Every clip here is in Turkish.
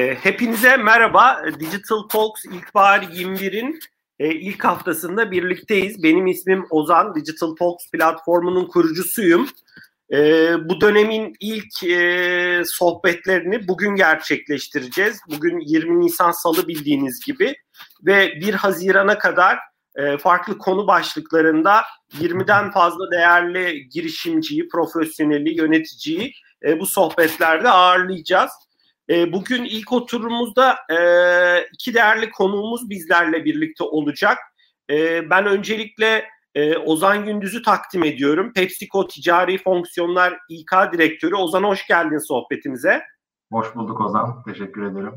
Hepinize merhaba. Digital Talks İlkbahar 21'in ilk haftasında birlikteyiz. Benim ismim Ozan. Digital Talks platformunun kurucusuyum. Bu dönemin ilk sohbetlerini bugün gerçekleştireceğiz. Bugün 20 Nisan Salı bildiğiniz gibi ve 1 Haziran'a kadar farklı konu başlıklarında 20'den fazla değerli girişimciyi, profesyoneli, yöneticiyi bu sohbetlerde ağırlayacağız. Bugün ilk oturumumuzda iki değerli konuğumuz bizlerle birlikte olacak. Ben öncelikle Ozan Gündüz'ü takdim ediyorum. PepsiCo Ticari Fonksiyonlar İK Direktörü. Ozan, hoş geldin sohbetimize. Hoş bulduk Ozan. Teşekkür ederim.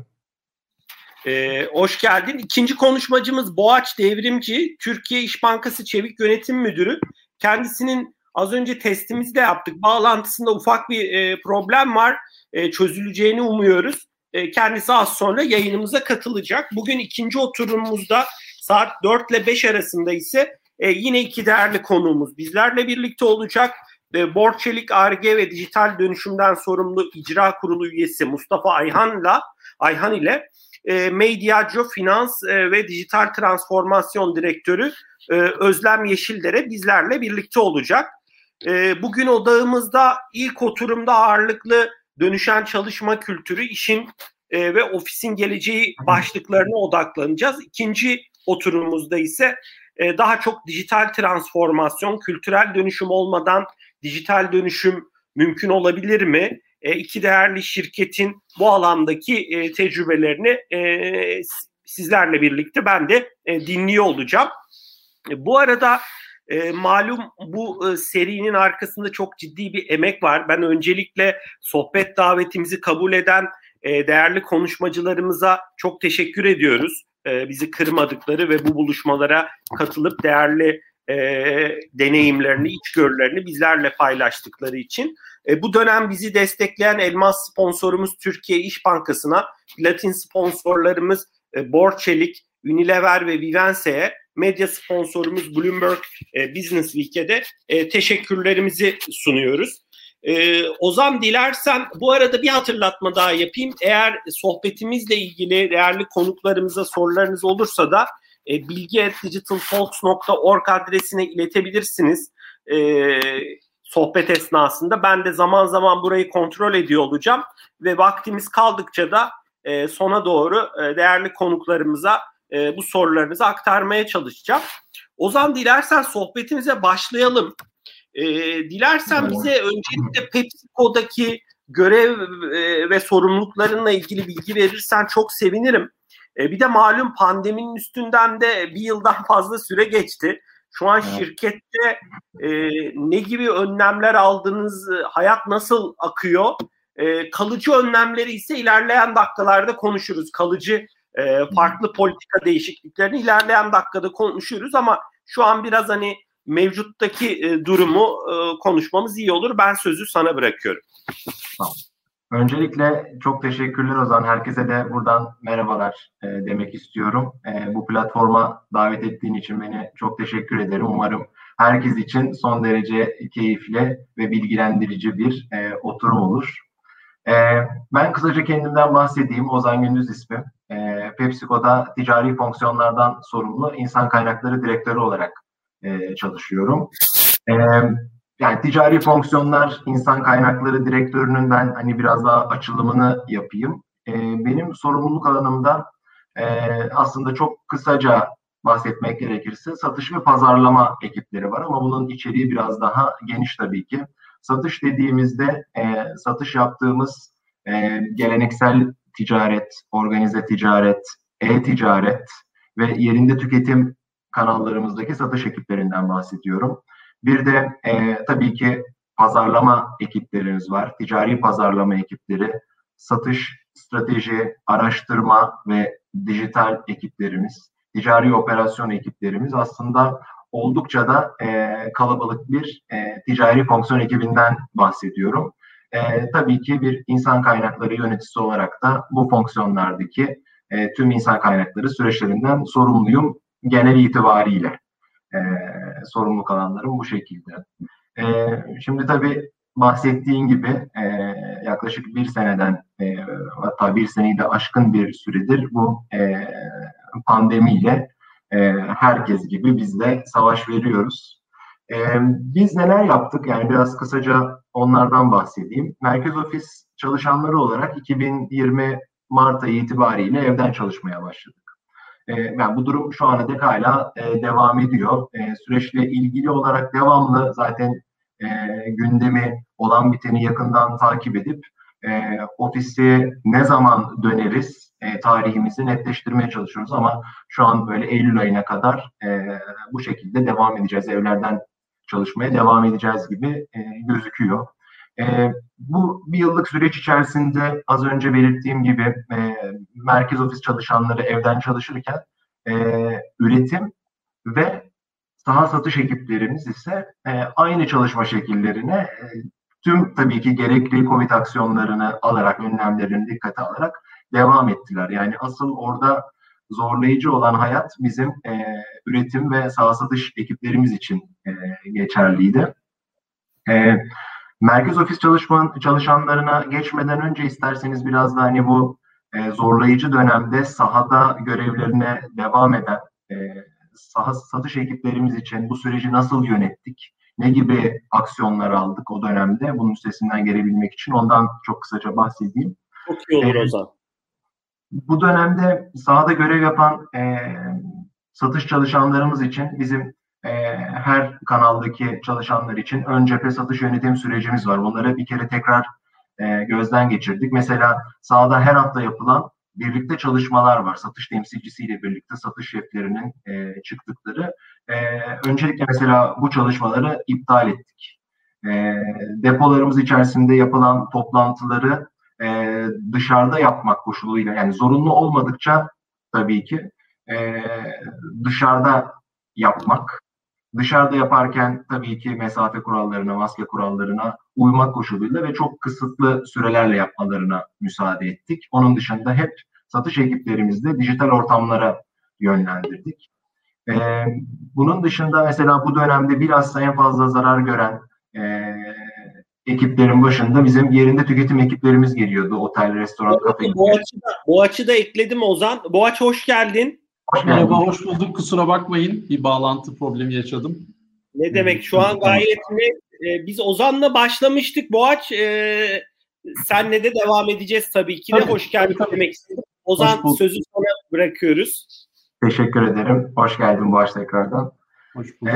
Hoş geldin. İkinci konuşmacımız Boğaç Devrimci, Türkiye İş Bankası Çevik Yönetim Müdürü. Kendisinin az önce testimizi de yaptık. Bağlantısında ufak bir problem var. Çözüleceğini umuyoruz. Kendisi az sonra yayınımıza katılacak. Bugün ikinci oturumumuzda saat 4 ile 5 arasında ise yine iki değerli konuğumuz bizlerle birlikte olacak. Borçelik Ar-Ge ve Dijital Dönüşümden Sorumlu İcra Kurulu üyesi Mustafa Ayhan ile Mediaco Finans ve Dijital Transformasyon Direktörü Özlem Yeşildere bizlerle birlikte olacak. Bugün odağımızda ilk oturumda ağırlıklı dönüşen çalışma kültürü, işin ve ofisin geleceği başlıklarına odaklanacağız. İkinci oturumumuzda ise daha çok dijital transformasyon, kültürel dönüşüm olmadan dijital dönüşüm mümkün olabilir mi? İki değerli şirketin bu alandaki tecrübelerini sizlerle birlikte ben de dinliyor olacağım. Bu arada malum bu serinin arkasında çok ciddi bir emek var. Ben öncelikle sohbet davetimizi kabul eden değerli konuşmacılarımıza çok teşekkür ediyoruz. Bizi kırmadıkları ve bu buluşmalara katılıp değerli deneyimlerini, içgörülerini bizlerle paylaştıkları için. Bu dönem bizi destekleyen elmas sponsorumuz Türkiye İş Bankası'na, platin sponsorlarımız Borçelik, Unilever ve Vivense'ye, medya sponsorumuz Bloomberg Business Week'e de teşekkürlerimizi sunuyoruz. Ozan, dilersen bu arada bir hatırlatma daha yapayım. Eğer sohbetimizle ilgili değerli konuklarımıza sorularınız olursa da bilgi@digitaltalks.org adresine iletebilirsiniz. Sohbet esnasında ben de zaman zaman burayı kontrol ediyor olacağım ve vaktimiz kaldıkça da sona doğru değerli konuklarımıza bu sorularınızı aktarmaya çalışacağım. Ozan, dilersen sohbetimize başlayalım. Dilersen bize öncelikle PepsiCo'daki görev ve sorumluluklarınla ilgili bilgi verirsen çok sevinirim. Bir de malum pandeminin üstünden de bir yıldan fazla süre geçti. Şu an şirkette ne gibi önlemler aldınız, hayat nasıl akıyor? Kalıcı önlemleri ise ilerleyen dakikalarda konuşuruz. Kalıcı farklı politika değişikliklerini ilerleyen dakikada konuşuruz ama şu an biraz hani mevcuttaki durumu konuşmamız iyi olur. Ben sözü sana bırakıyorum. Tamam. Öncelikle çok teşekkürler Ozan. Herkese de buradan merhabalar demek istiyorum. Bu platforma davet ettiğin için beni çok teşekkür ederim. Umarım herkes için son derece keyifli ve bilgilendirici bir oturum olur. Ben kısaca kendimden bahsedeyim. Ozan Gündüz ismim. PepsiCo'da ticari fonksiyonlardan sorumlu insan kaynakları direktörü olarak çalışıyorum. Yani ticari fonksiyonlar insan kaynakları direktörünün ben hani biraz daha açılımını yapayım. Benim sorumluluk alanımda aslında çok kısaca bahsetmek gerekirse satış ve pazarlama ekipleri var ama bunun içeriği biraz daha geniş tabii ki. Satış dediğimizde satış yaptığımız geleneksel ticaret, organize ticaret, e-ticaret ve yerinde tüketim kanallarımızdaki satış ekiplerinden bahsediyorum. Bir de tabii ki pazarlama ekiplerimiz var. Ticari pazarlama ekipleri, satış, strateji, araştırma ve dijital ekiplerimiz, ticari operasyon ekiplerimiz aslında oldukça da kalabalık bir ticari fonksiyon ekibinden bahsediyorum. Tabii ki bir insan kaynakları yöneticisi olarak da bu fonksiyonlardaki tüm insan kaynakları süreçlerinden sorumluyum genel itibariyle. Sorumluluk alanlarım bu şekilde. Şimdi tabii bahsettiğin gibi yaklaşık bir seneden hatta bir seneyi de aşkın bir süredir bu pandemiyle herkes gibi biz de savaş veriyoruz. Biz neler yaptık? Yani biraz kısaca onlardan bahsedeyim. Merkez ofis çalışanları olarak 2020 Mart ayı itibariyle evden çalışmaya başladık. Yani bu durum şu ana dek hala devam ediyor. Süreçle ilgili olarak devamlı zaten gündemi, olan biteni yakından takip edip ofisi ne zaman döneriz tarihimizi netleştirmeye çalışıyoruz ama şu an böyle Eylül ayına kadar bu şekilde devam edeceğiz. Evlerden çalışmaya devam edeceğiz gibi gözüküyor. Bu bir yıllık süreç içerisinde az önce belirttiğim gibi merkez ofis çalışanları evden çalışırken üretim ve saha satış ekiplerimiz ise aynı çalışma şekillerine tüm tabii ki gerekli COVID aksiyonlarını alarak, önlemlerini dikkate alarak devam ettiler. Yani asıl orada zorlayıcı olan hayat bizim üretim ve saha satış ekiplerimiz için geçerliydi. Merkez ofis çalışanlarına geçmeden önce isterseniz biraz da hani bu zorlayıcı dönemde sahada görevlerine devam eden saha satış ekiplerimiz için bu süreci nasıl yönettik, ne gibi aksiyonlar aldık o dönemde bunun üstesinden gelebilmek için ondan çok kısaca bahsedeyim. Çok iyi olur Ozan. Bu dönemde sahada görev yapan satış çalışanlarımız için bizim her kanaldaki çalışanlar için ön cephe satış yönetim sürecimiz var. Bunları bir kere tekrar gözden geçirdik. Mesela sahada her hafta yapılan birlikte çalışmalar var. Satış temsilcisiyle birlikte satış şeflerinin çıktıkları. Öncelikle mesela bu çalışmaları iptal ettik. Depolarımız içerisinde yapılan toplantıları dışarıda yapmak koşuluyla, yani zorunlu olmadıkça tabii ki dışarıda yapmak. Dışarıda yaparken tabii ki mesafe kurallarına, maske kurallarına uymak koşuluyla ve çok kısıtlı sürelerle yapmalarına müsaade ettik. Onun dışında hep satış ekiplerimizi de dijital ortamlara yönlendirdik. Bunun dışında mesela bu dönemde bilhassa en fazla zarar gören ekiplerin başında bizim yerinde tüketim ekiplerimiz geliyordu. Otel, restoran, kafe. Boğaç'ı da ekledim Ozan. Boğaç hoş geldin. Merhaba, hoş bulduk. Kusura bakmayın. Bir bağlantı problemi yaşadım. Ne demek? Şu an gayet biz Ozan'la başlamıştık. Boğaç, senle de devam edeceğiz tabii ki de. Tabii, hoş geldin demek istedim. Ozan, sözü sana bırakıyoruz. Teşekkür ederim. Hoş geldin Boğaç tekrardan. Hoş bulduk.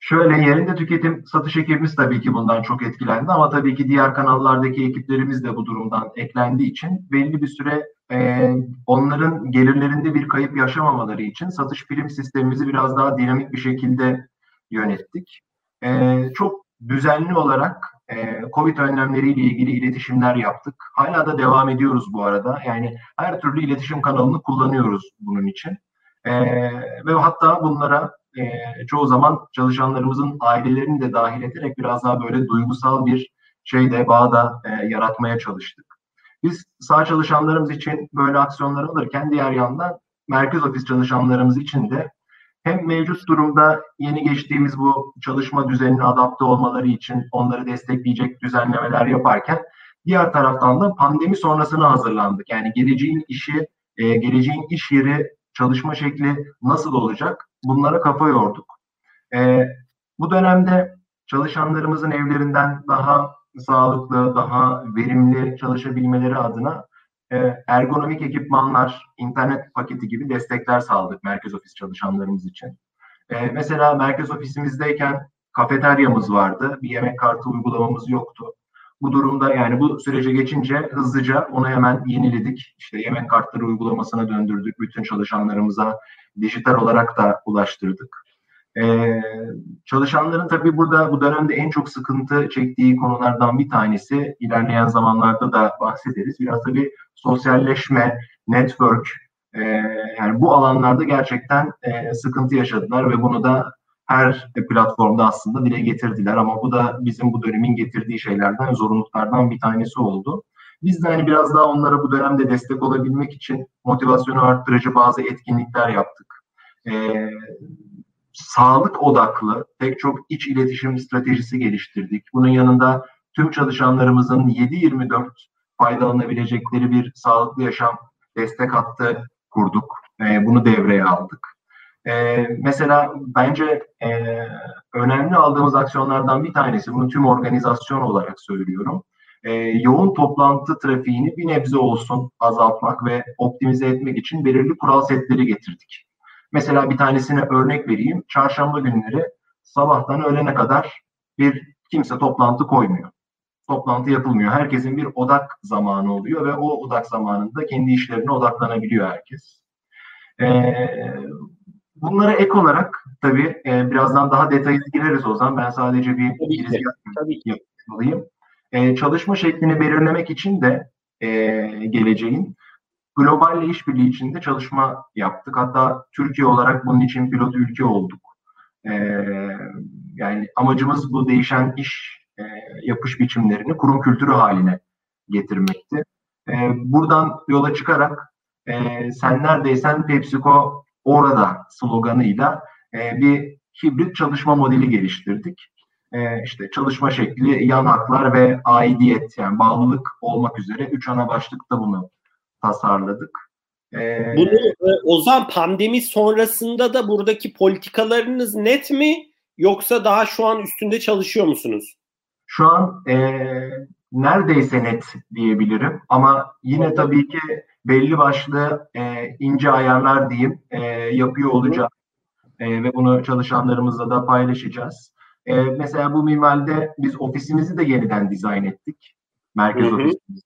Şöyle, yerinde tüketim satış ekibimiz tabii ki bundan çok etkilendi ama tabii ki diğer kanallardaki ekiplerimiz de bu durumdan eklendiği için belli bir süre onların gelirlerinde bir kayıp yaşamamaları için satış prim sistemimizi biraz daha dinamik bir şekilde yönettik. Çok düzenli olarak COVID önlemleriyle ilgili iletişimler yaptık. Hala da devam ediyoruz bu arada. Yani her türlü iletişim kanalını kullanıyoruz bunun için. Ve hatta bunlara çoğu zaman çalışanlarımızın ailelerini de dahil ederek biraz daha böyle duygusal bir bağ da yaratmaya çalıştık. Biz saha çalışanlarımız için böyle aksiyonları alırken diğer yandan merkez ofis çalışanlarımız için de hem mevcut durumda yeni geçtiğimiz bu çalışma düzenine adapte olmaları için onları destekleyecek düzenlemeler yaparken diğer taraftan da pandemi sonrasına hazırlandık. Yani geleceğin işi, geleceğin iş yeri, çalışma şekli nasıl olacak? Bunlara kafa yorduk. Bu dönemde çalışanlarımızın evlerinden daha sağlıklı, daha verimli çalışabilmeleri adına ergonomik ekipmanlar, internet paketi gibi destekler sağladık merkez ofis çalışanlarımız için. Mesela merkez ofisimizdeyken kafeteryamız vardı, bir yemek kartı uygulamamız yoktu. Bu durumda, yani bu sürece geçince hızlıca onu hemen yeniledik. İşte yemek kartları uygulamasına döndürdük, bütün çalışanlarımıza dijital olarak da ulaştırdık. Çalışanların tabii burada bu dönemde en çok sıkıntı çektiği konulardan bir tanesi, ilerleyen zamanlarda da bahsederiz, biraz tabii sosyalleşme, network, yani bu alanlarda gerçekten sıkıntı yaşadılar ve bunu da her platformda aslında dile getirdiler ama bu da bizim bu dönemin getirdiği şeylerden, zorunluluklardan bir tanesi oldu. Biz de hani biraz daha onlara bu dönemde destek olabilmek için motivasyonu arttırıcı bazı etkinlikler yaptık. Sağlık odaklı pek çok iç iletişim stratejisi geliştirdik. Bunun yanında tüm çalışanlarımızın 7/24 faydalanabilecekleri bir sağlıklı yaşam destek hattı kurduk. Bunu devreye aldık. Mesela bence önemli aldığımız aksiyonlardan bir tanesi, bunu tüm organizasyon olarak söylüyorum, yoğun toplantı trafiğini bir nebze olsun azaltmak ve optimize etmek için belirli kural setleri getirdik. Mesela bir tanesine örnek vereyim. Çarşamba günleri sabahtan öğlene kadar kimse toplantı koymuyor. Toplantı yapılmıyor. Herkesin bir odak zamanı oluyor ve o odak zamanında kendi işlerine odaklanabiliyor herkes. Bunlara ek olarak tabii birazdan daha detaylı gireriz Ozan. Ben sadece bir giriş yapayım. Çalışma şeklini belirlemek için de geleceğin globalle işbirliği içinde çalışma yaptık. Hatta Türkiye olarak bunun için pilot ülke olduk. Yani amacımız bu değişen iş yapış biçimlerini kurum kültürü haline getirmekti. Buradan yola çıkarak sen neredeysen PepsiCo orada sloganıyla bir hibrit çalışma modeli geliştirdik. İşte çalışma şekli, yan haklar ve aidiyet, yani bağlılık olmak üzere 3 ana başlıkta bunu tasarladık. Bunu Ozan, pandemi sonrasında da buradaki politikalarınız net mi, yoksa daha şu an üstünde çalışıyor musunuz? Şu an neredeyse net diyebilirim ama yine tabii ki belli başlı ince ayarlar diyeyim yapıyor olacağız ve bunu çalışanlarımızla da paylaşacağız. Mesela bu minvalde biz ofisimizi de yeniden dizayn ettik, merkez ofisimizi.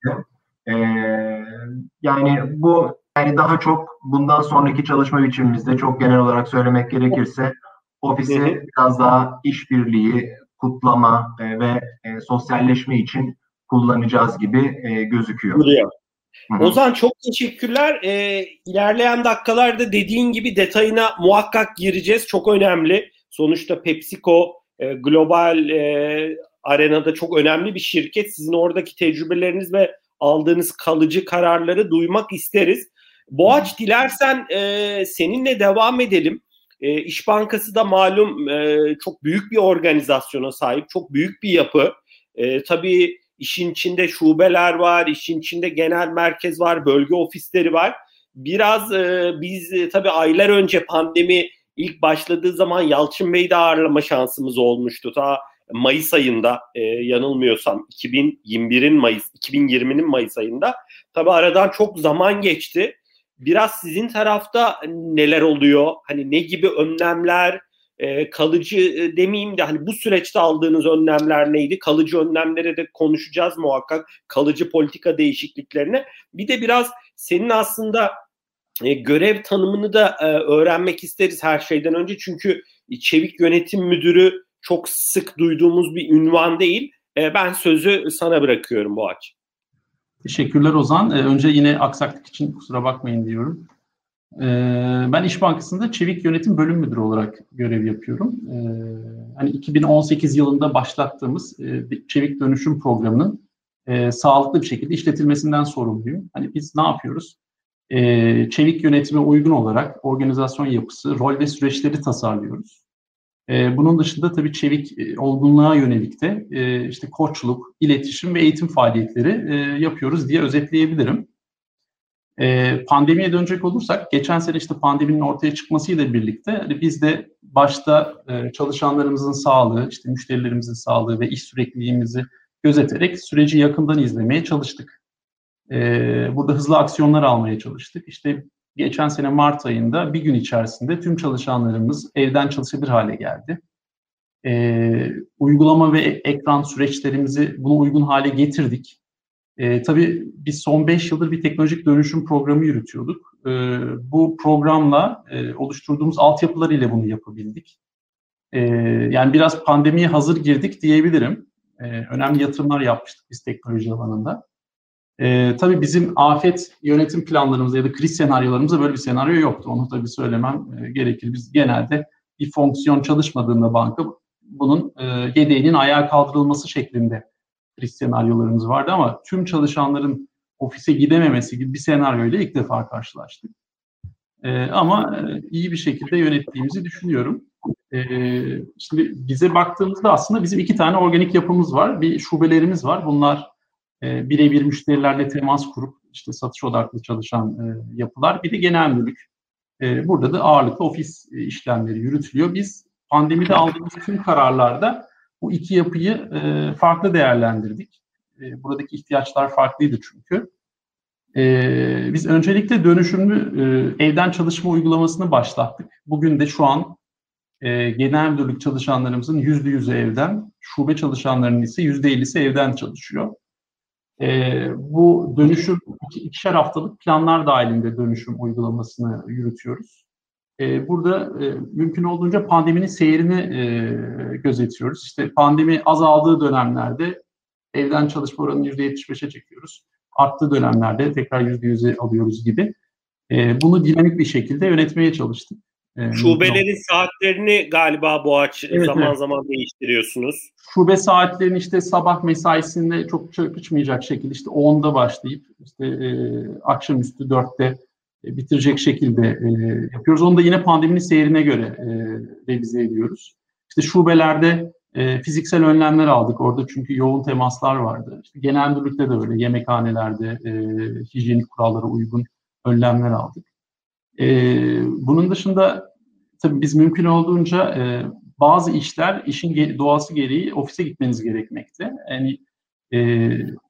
Yani bu daha çok bundan sonraki çalışma biçimimizde çok genel olarak söylemek gerekirse ofisi biraz daha işbirliği, kutlama ve sosyalleşme için kullanacağız gibi gözüküyor. Ozan, çok teşekkürler. İlerleyen dakikalarda dediğin gibi detayına muhakkak gireceğiz. Çok önemli. Sonuçta PepsiCo global arenada çok önemli bir şirket. Sizin oradaki tecrübeleriniz ve aldığınız kalıcı kararları duymak isteriz. Boğaç, dilersen seninle devam edelim. İş Bankası da malum çok büyük bir organizasyona sahip, çok büyük bir yapı. Tabii işin içinde şubeler var, işin içinde genel merkez var, bölge ofisleri var. Biraz biz tabii aylar önce pandemi ilk başladığı zaman Yalçın Bey'i de ağırlama şansımız olmuştu. Ta Mayıs ayında yanılmıyorsam 2020'nin Mayıs ayında. Tabii aradan çok zaman geçti. Biraz sizin tarafta neler oluyor? Hani ne gibi önlemler, kalıcı demeyeyim de hani bu süreçte aldığınız önlemler neydi? Kalıcı önlemlere de konuşacağız muhakkak. Kalıcı politika değişikliklerine. Bir de biraz senin aslında görev tanımını da öğrenmek isteriz her şeyden önce. Çünkü çevik yönetim müdürü çok sık duyduğumuz bir ünvan değil. Ben sözü sana bırakıyorum Boğaç. Teşekkürler Ozan. Önce yine aksaklık için kusura bakmayın diyorum. Ben İş Bankası'nda Çevik Yönetim Bölüm Müdürü olarak görev yapıyorum. Hani 2018 yılında başlattığımız Çevik Dönüşüm Programı'nın sağlıklı bir şekilde işletilmesinden sorumluyum. Hani biz ne yapıyoruz? Çevik yönetime uygun olarak organizasyon yapısı, rol ve süreçleri tasarlıyoruz. Bunun dışında tabii çevik olgunluğa yönelik de işte koçluk, iletişim ve eğitim faaliyetleri yapıyoruz diye özetleyebilirim. Pandemiye dönecek olursak, geçen sene işte pandeminin ortaya çıkmasıyla birlikte hani biz de başta çalışanlarımızın sağlığı, işte müşterilerimizin sağlığı ve iş sürekliliğimizi gözeterek süreci yakından izlemeye çalıştık. Burada hızlı aksiyonlar almaya çalıştık. İşte geçen sene Mart ayında bir gün içerisinde tüm çalışanlarımız evden çalışabilir hale geldi. Uygulama ve ekran süreçlerimizi buna uygun hale getirdik. Tabii biz son 5 yıldır bir teknolojik dönüşüm programı yürütüyorduk. Bu programla oluşturduğumuz altyapılar ile bunu yapabildik. Yani biraz pandemiye hazır girdik diyebilirim. Önemli yatırımlar yapmıştık biz teknoloji alanında. Tabii bizim afet yönetim planlarımızda ya da kriz senaryolarımızda böyle bir senaryo yoktu. Onu tabii söylemem gerekir. Biz genelde bir fonksiyon çalışmadığında banka bunun yedeğinin ayağa kaldırılması şeklinde kriz senaryolarımız vardı ama tüm çalışanların ofise gidememesi gibi bir senaryoyla ilk defa karşılaştık. Ama iyi bir şekilde yönettiğimizi düşünüyorum. Şimdi bize baktığımızda aslında bizim iki tane organik yapımız var. Bir şubelerimiz var. Bunlar birebir müşterilerle temas kurup işte satış odaklı çalışan yapılar. Bir de genel müdürlük. Burada da ağırlıklı ofis işlemleri yürütülüyor. Biz pandemide aldığımız tüm kararlarda bu iki yapıyı farklı değerlendirdik. Buradaki ihtiyaçlar farklıydı çünkü. Biz öncelikle dönüşümlü evden çalışma uygulamasını başlattık. Bugün de şu an genel müdürlük çalışanlarımızın %100'ü evden, şube çalışanlarının ise %50'si evden çalışıyor. Bu dönüşüm, ikişer haftalık planlar dahilinde dönüşüm uygulamasını yürütüyoruz. Burada mümkün olduğunca pandeminin seyrini gözetiyoruz. İşte pandemi azaldığı dönemlerde evden çalışma oranını %75'e çekiyoruz. Arttığı dönemlerde tekrar %100'e alıyoruz gibi. Bunu dinamik bir şekilde yönetmeye çalıştık. Şubelerin saatlerini galiba Boğaç zaman değiştiriyorsunuz. Şube saatlerini işte sabah mesaisinde çok çırpışmayacak şekilde işte 10'da başlayıp işte akşamüstü 4'te bitirecek şekilde yapıyoruz. Onu da yine pandeminin seyrine göre revize ediyoruz. İşte şubelerde fiziksel önlemler aldık orada çünkü yoğun temaslar vardı. İşte genel müdürlükte de öyle yemekhanelerde hijyenik kurallara uygun önlemler aldık. Bunun dışında tabii biz mümkün olduğunca bazı işler işin doğası gereği ofise gitmeniz gerekmekte. Yani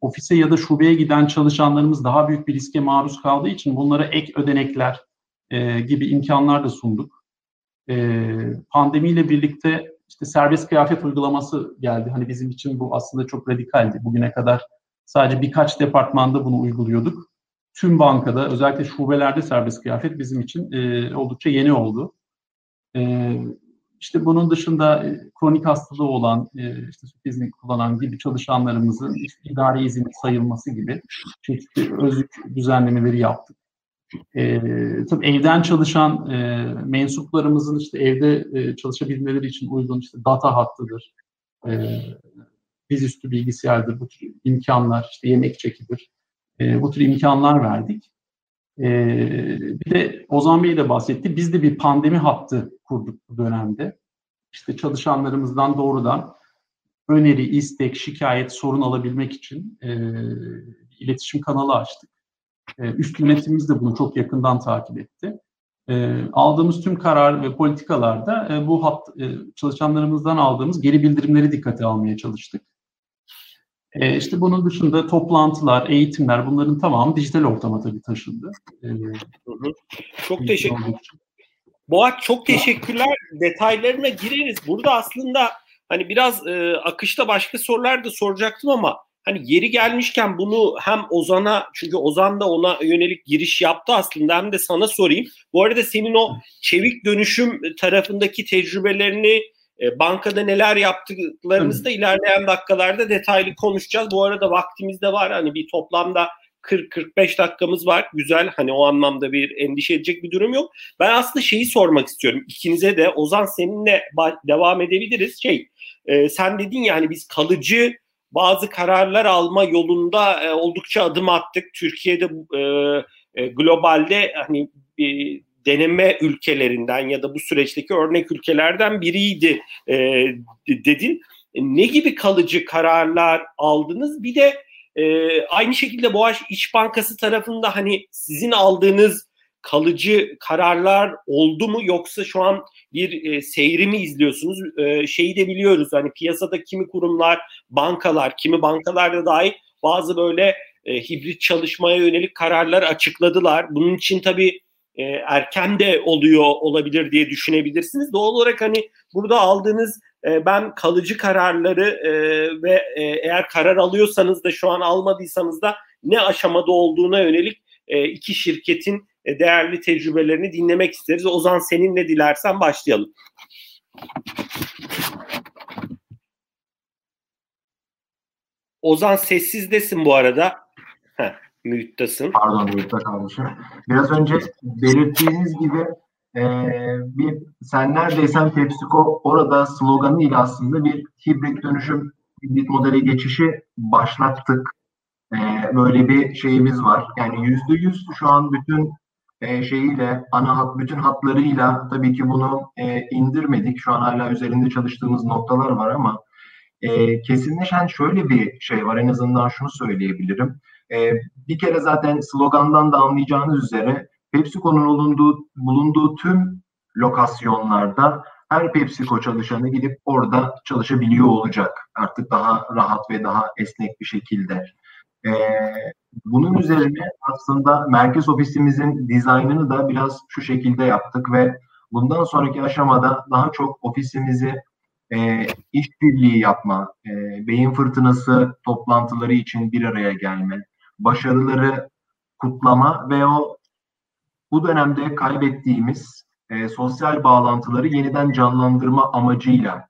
ofise ya da şubeye giden çalışanlarımız daha büyük bir riske maruz kaldığı için bunlara ek ödenekler gibi imkanlar da sunduk. Pandemiyle birlikte işte serbest kıyafet uygulaması geldi. Hani bizim için bu aslında çok radikaldi. Bugüne kadar sadece birkaç departmanda bunu uyguluyorduk. Tüm bankada, özellikle şubelerde serbest kıyafet bizim için oldukça yeni oldu. İşte bunun dışında kronik hastalığı olan, işte izni kullanan gibi çalışanlarımızın idari izin sayılması gibi çeşitli özlük düzenlemeleri yaptık. Tabii evden çalışan mensuplarımızın işte evde çalışabilmeleri için uygun işte data hattıdır, dizüstü bilgisayardır, bu tür imkanlar, işte yemek çekidir. Bu tür imkanlar verdik. Bir de Ozan Bey de bahsetti. Biz de bir pandemi hattı kurduk bu dönemde. İşte çalışanlarımızdan doğrudan öneri, istek, şikayet, sorun alabilmek için iletişim kanalı açtık. Üst yönetimimiz de bunu çok yakından takip etti. Aldığımız tüm karar ve politikalarda bu hat, çalışanlarımızdan aldığımız geri bildirimleri dikkate almaya çalıştık. İşte bunun dışında toplantılar, eğitimler, bunların tamamı dijital ortama tabii taşındı. Çok teşekkür. Boğaç çok teşekkürler. Detaylarına gireriz. Burada aslında hani biraz akışta başka sorular da soracaktım ama hani yeri gelmişken bunu hem Ozan'a, çünkü Ozan da ona yönelik giriş yaptı aslında, hem de sana sorayım. Bu arada senin o çevik dönüşüm tarafındaki tecrübelerini, bankada neler yaptıklarımızı da ilerleyen dakikalarda detaylı konuşacağız. Bu arada vaktimiz de var. Hani bir toplamda 40-45 dakikamız var. Güzel. Hani o anlamda bir endişe edecek bir durum yok. Ben aslında şeyi sormak istiyorum. İkinize de. Ozan, seninle devam edebiliriz. Sen dedin ya hani biz kalıcı bazı kararlar alma yolunda oldukça adım attık. Türkiye'de globalde hani deneme ülkelerinden ya da bu süreçteki örnek ülkelerden biriydi dedin. Ne gibi kalıcı kararlar aldınız? Bir de aynı şekilde Boğaç İş Bankası tarafında hani sizin aldığınız kalıcı kararlar oldu mu? Yoksa şu an bir seyri mi izliyorsunuz? Şeyi de biliyoruz hani piyasada kimi kurumlar, bankalar, kimi bankalarda dahi bazı böyle hibrit çalışmaya yönelik kararlar açıkladılar. Bunun için tabii erken de oluyor olabilir diye düşünebilirsiniz. Doğal olarak hani burada aldığınız ben kalıcı kararları ve eğer karar alıyorsanız da şu an almadıysanız da ne aşamada olduğuna yönelik iki şirketin değerli tecrübelerini dinlemek isteriz. Ozan, seninle dilersen başlayalım. Ozan, sessizdesin bu arada. Müyüttasın. Pardon, müyütta kalmışım. Biraz önce belirttiğiniz gibi bir sen neredeysen PepsiCo orada sloganıyla aslında bir hibrit dönüşüm, hibrit modele geçişi başlattık. Böyle bir şeyimiz var. Yani %100 şu an bütün şeyiyle, ana hat, bütün hatlarıyla tabii ki bunu indirmedik. Şu an hala üzerinde çalıştığımız noktalar var ama kesinleşen şöyle bir şey var. En azından şunu söyleyebilirim. Bir kere zaten slogandan da anlayacağınız üzere PepsiCo'nun bulunduğu tüm lokasyonlarda her PepsiCo çalışanı gidip orada çalışabiliyor olacak. Artık daha rahat ve daha esnek bir şekilde. Bunun üzerine aslında merkez ofisimizin dizaynını da biraz şu şekilde yaptık ve bundan sonraki aşamada daha çok ofisimizi işbirliği yapma, beyin fırtınası toplantıları için bir araya gelme, başarıları kutlama ve bu dönemde kaybettiğimiz sosyal bağlantıları yeniden canlandırma amacıyla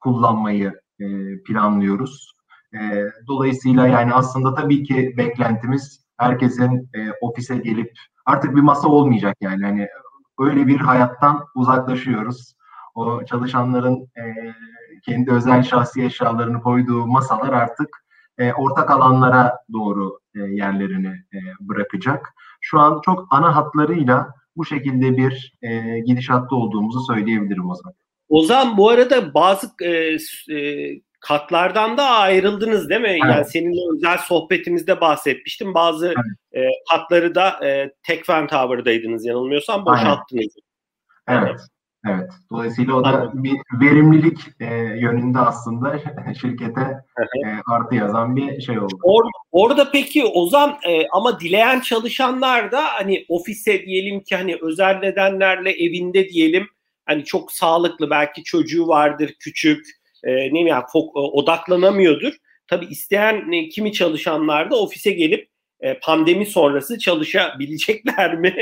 kullanmayı planlıyoruz. Dolayısıyla yani aslında tabii ki beklentimiz herkesin ofise gelip artık bir masa olmayacak yani. Yani öyle bir hayattan uzaklaşıyoruz. O çalışanların kendi özel şahsi eşyalarını koyduğu masalar artık ortak alanlara doğru yerlerini bırakacak. Şu an çok ana hatlarıyla bu şekilde bir gidişatta olduğumuzu söyleyebilirim Ozan. Ozan bu arada bazı katlardan da ayrıldınız değil mi? Evet. Yani seninle özel sohbetimizde bahsetmiştim. Bazı evet. Katları da Tekfen Tower'daydınız yanılmıyorsam boşalttınız. Evet. Evet. Evet. Dolayısıyla o da bir verimlilik yönünde aslında şirkete artı yazan bir şey oldu. Orada peki Ozan ama dileyen çalışanlar da hani ofise diyelim ki hani özel nedenlerle evinde diyelim hani çok sağlıklı belki çocuğu vardır küçük odaklanamıyordur. Tabii isteyen kimi çalışanlar da ofise gelip pandemi sonrası çalışabilecekler mi?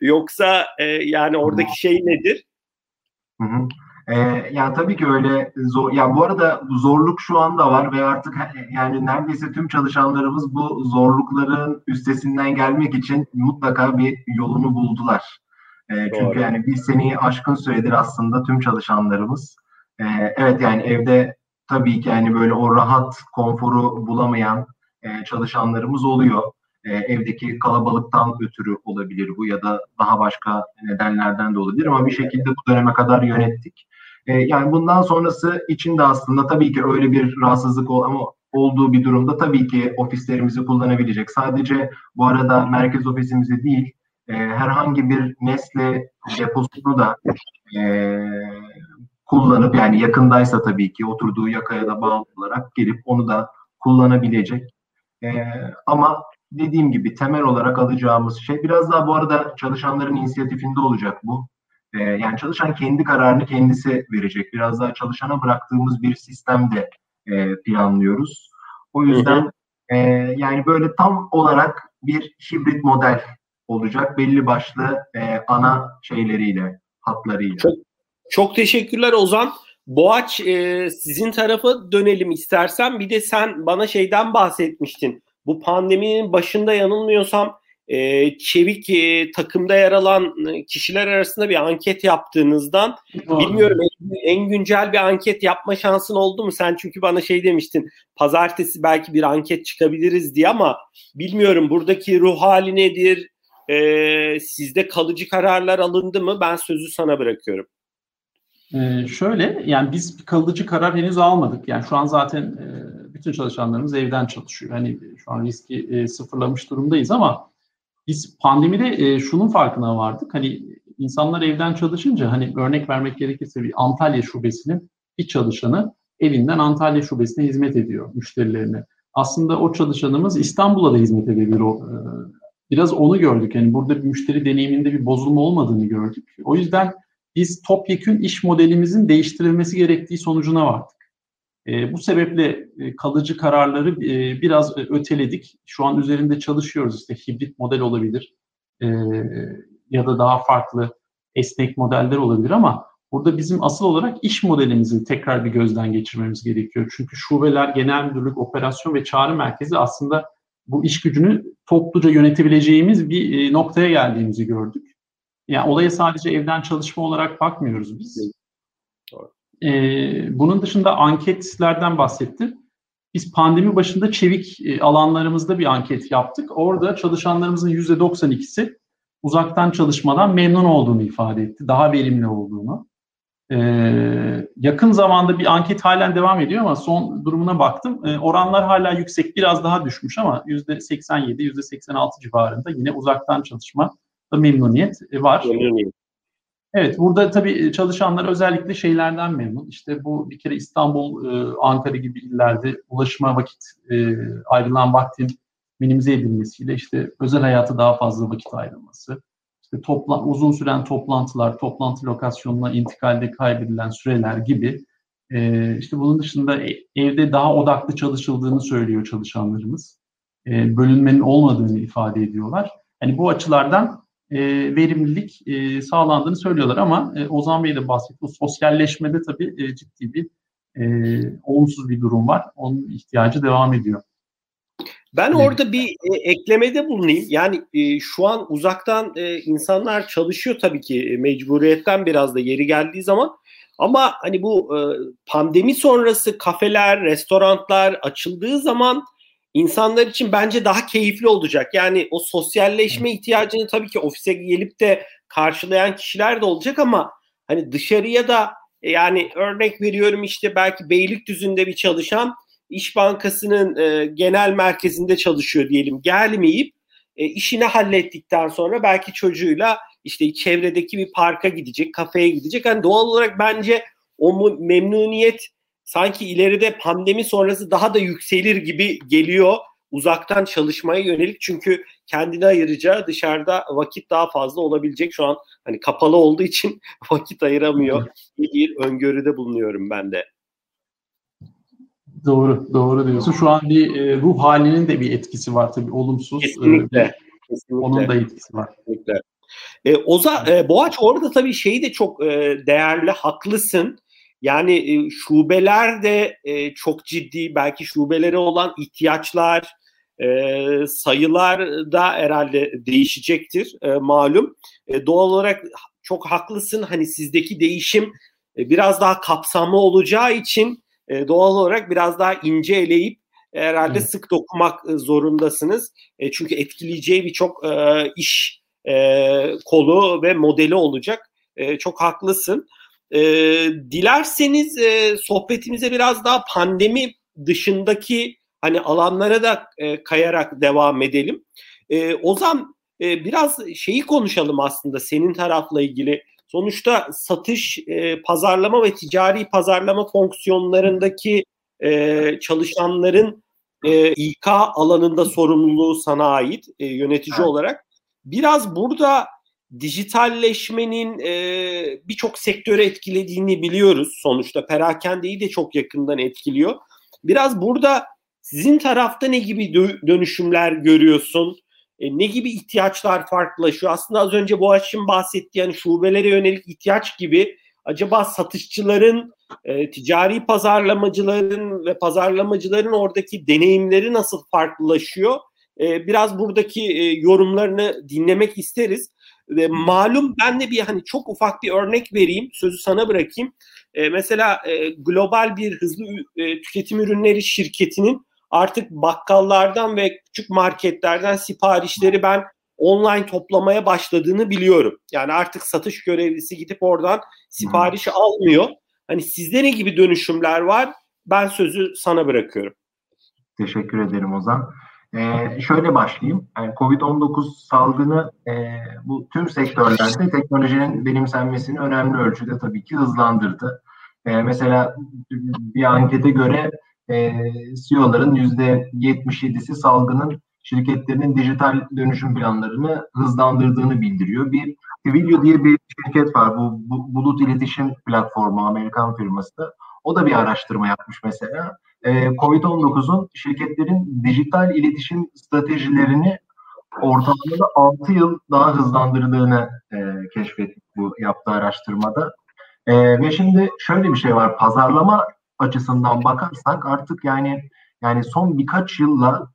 Yoksa yani oradaki şey nedir? Hı hı. Yani tabii ki öyle zor. Ya bu arada zorluk şu anda var ve artık yani neredeyse tüm çalışanlarımız bu zorlukların üstesinden gelmek için mutlaka bir yolunu buldular. Çünkü yani bir seneyi aşkın süredir aslında tüm çalışanlarımız. Evet yani evde tabii ki yani böyle o rahat konforu bulamayan çalışanlarımız oluyor. Evdeki kalabalıktan ötürü olabilir bu ya da daha başka nedenlerden de olabilir ama bir şekilde bu döneme kadar yönettik. Yani bundan sonrası için de aslında tabii ki öyle bir rahatsızlık olduğu bir durumda tabii ki ofislerimizi kullanabilecek. Sadece bu arada merkez ofisimizi değil herhangi bir Nestle deposunu da kullanıp yani yakındaysa tabii ki oturduğu yakaya da bağlı olarak gelip onu da kullanabilecek. Ama dediğim gibi temel olarak alacağımız şey biraz daha bu arada çalışanların inisiyatifinde olacak bu. Yani çalışan kendi kararını kendisi verecek. Biraz daha çalışana bıraktığımız bir sistemde planlıyoruz. O yüzden yani böyle tam olarak bir hibrit model olacak. Belli başlı ana şeyleriyle, hatlarıyla. Çok teşekkürler Ozan. Boğaç sizin tarafa dönelim istersen. Bir de sen bana şeyden bahsetmiştin. Bu pandeminin başında yanılmıyorsam çevik takımda yer alan kişiler arasında bir anket yaptığınızdan bilmiyorum en güncel bir anket yapma şansın oldu mu? Sen çünkü bana şey demiştin pazartesi belki bir anket çıkabiliriz diye ama bilmiyorum buradaki ruh hali nedir? Sizde kalıcı kararlar alındı mı? Ben sözü sana bırakıyorum. Şöyle yani biz bir kalıcı karar henüz almadık. Yani şu an zaten bütün çalışanlarımız evden çalışıyor. Hani şu an riski sıfırlamış durumdayız ama biz pandemide şunun farkına vardık. Hani insanlar evden çalışınca hani örnek vermek gerekirse bir Antalya şubesinin bir çalışanı evinden Antalya şubesine hizmet ediyor müşterilerine. Aslında o çalışanımız İstanbul'a da hizmet edebilir. Biraz onu gördük. Yani burada bir müşteri deneyiminde bir bozulma olmadığını gördük. O yüzden biz topyekün iş modelimizin değiştirilmesi gerektiği sonucuna vardık. Bu sebeple kalıcı kararları biraz öteledik. Şu an üzerinde çalışıyoruz. İşte hibrit model olabilir ya da daha farklı esnek modeller olabilir ama burada bizim asıl olarak iş modelimizi tekrar bir gözden geçirmemiz gerekiyor. Çünkü şubeler, genel müdürlük, operasyon ve çağrı merkezi aslında bu iş gücünü topluca yönetebileceğimiz bir noktaya geldiğimizi gördük. Yani olaya sadece evden çalışma olarak bakmıyoruz biz. Doğru. Bunun dışında anketlerden bahsettim. Biz pandemi başında çevik alanlarımızda bir anket yaptık. Orada çalışanlarımızın %92'si uzaktan çalışmadan memnun olduğunu ifade etti. Daha verimli olduğunu. Yakın zamanda bir anket halen devam ediyor ama son durumuna baktım. Oranlar hala yüksek, biraz daha düşmüş ama %87, %86 civarında yine uzaktan çalışma da memnuniyet var. Memnuniyet. Evet, burada tabii çalışanlar özellikle şeylerden memnun. İşte bu bir kere İstanbul, Ankara gibi illerde ulaşıma vakit, ayrılan vaktin minimize edilmesiyle işte özel hayata daha fazla vakit ayrılması, işte uzun süren toplantılar, toplantı lokasyonuna intikalde kaybedilen süreler gibi. İşte bunun dışında evde daha odaklı çalışıldığını söylüyor çalışanlarımız. Bölünmenin olmadığını ifade ediyorlar. Yani bu açılardan verimlilik sağlandığını söylüyorlar ama Ozan Bey de bahsetti. Sosyalleşmede tabii ciddi bir olumsuz bir durum var. Onun ihtiyacı devam ediyor. Ben orada bir eklemede bulunayım. Yani şu an uzaktan insanlar çalışıyor tabii ki mecburiyetten biraz da yeri geldiği zaman. Ama hani bu pandemi sonrası kafeler, restoranlar açıldığı zaman insanlar için bence daha keyifli olacak. Yani o sosyalleşme ihtiyacını tabii ki ofise gelip de karşılayan kişiler de olacak ama hani dışarıya da yani örnek veriyorum işte belki Beylikdüzü'nde bir çalışan İş Bankası'nın genel merkezinde çalışıyor diyelim, gelmeyip işini hallettikten sonra belki çocuğuyla işte çevredeki bir parka gidecek, kafeye gidecek. Yani doğal olarak bence o memnuniyet sanki ileride pandemi sonrası daha da yükselir gibi geliyor uzaktan çalışmaya yönelik. Çünkü kendine ayıracağı dışarıda vakit daha fazla olabilecek. Şu an hani kapalı olduğu için vakit ayıramıyor. Bir öngörüde bulunuyorum ben de. Doğru diyorsun. Şu an bir ruh halinin de bir etkisi var tabii, olumsuz. Kesinlikle. Onun da etkisi var. Kesinlikle. Boğaç orada tabii şeyi de çok değerli, haklısın. Yani şubeler de çok ciddi, belki şubelere olan ihtiyaçlar, sayılar da herhalde değişecektir malum. Doğal olarak çok haklısın. Hani sizdeki değişim biraz daha kapsamlı olacağı için doğal olarak biraz daha ince eleyip herhalde sık dokumak zorundasınız. Çünkü etkileyeceği birçok iş kolu ve modeli olacak. Çok haklısın. Dilerseniz sohbetimize biraz daha pandemi dışındaki hani alanlara da kayarak devam edelim. Ozan, biraz şeyi konuşalım aslında senin tarafla ilgili. Sonuçta satış, pazarlama ve ticari pazarlama fonksiyonlarındaki çalışanların İK alanında sorumluluğu sana ait yönetici olarak. Biraz burada dijitalleşmenin birçok sektörü etkilediğini biliyoruz. Sonuçta perakendeyi de çok yakından etkiliyor. Biraz burada sizin tarafta ne gibi dönüşümler görüyorsun? Ne gibi ihtiyaçlar farklılaşıyor? Aslında az önce Boğaç'ın bahsettiği yani şubelere yönelik ihtiyaç gibi, acaba satışçıların, ticari pazarlamacıların ve pazarlamacıların oradaki deneyimleri nasıl farklılaşıyor? Biraz buradaki yorumlarını dinlemek isteriz. Ve malum ben de bir hani çok ufak bir örnek vereyim, sözü sana bırakayım. Mesela global bir hızlı tüketim ürünleri şirketinin artık bakkallardan ve küçük marketlerden siparişleri ben online toplamaya başladığını biliyorum. Yani artık satış görevlisi gidip oradan siparişi almıyor. Hani sizde ne gibi dönüşümler var? Ben sözü sana bırakıyorum. Teşekkür ederim Ozan. Şöyle başlayayım. Yani Covid-19 salgını bu tüm sektörlerde teknolojinin benimsenmesini önemli ölçüde tabii ki hızlandırdı. Mesela bir ankete göre CEO'ların %77'si salgının şirketlerinin dijital dönüşüm planlarını hızlandırdığını bildiriyor. Bir Twilio diye bir şirket var. Bu bulut iletişim platformu, Amerikan firması. O da bir araştırma yapmış mesela. Covid-19'un şirketlerin dijital iletişim stratejilerini ortalamada 6 yıl daha hızlandırdığını keşfettik bu yaptığı araştırmada. Ve şimdi şöyle bir şey var. Pazarlama açısından bakarsak artık yani son birkaç yılla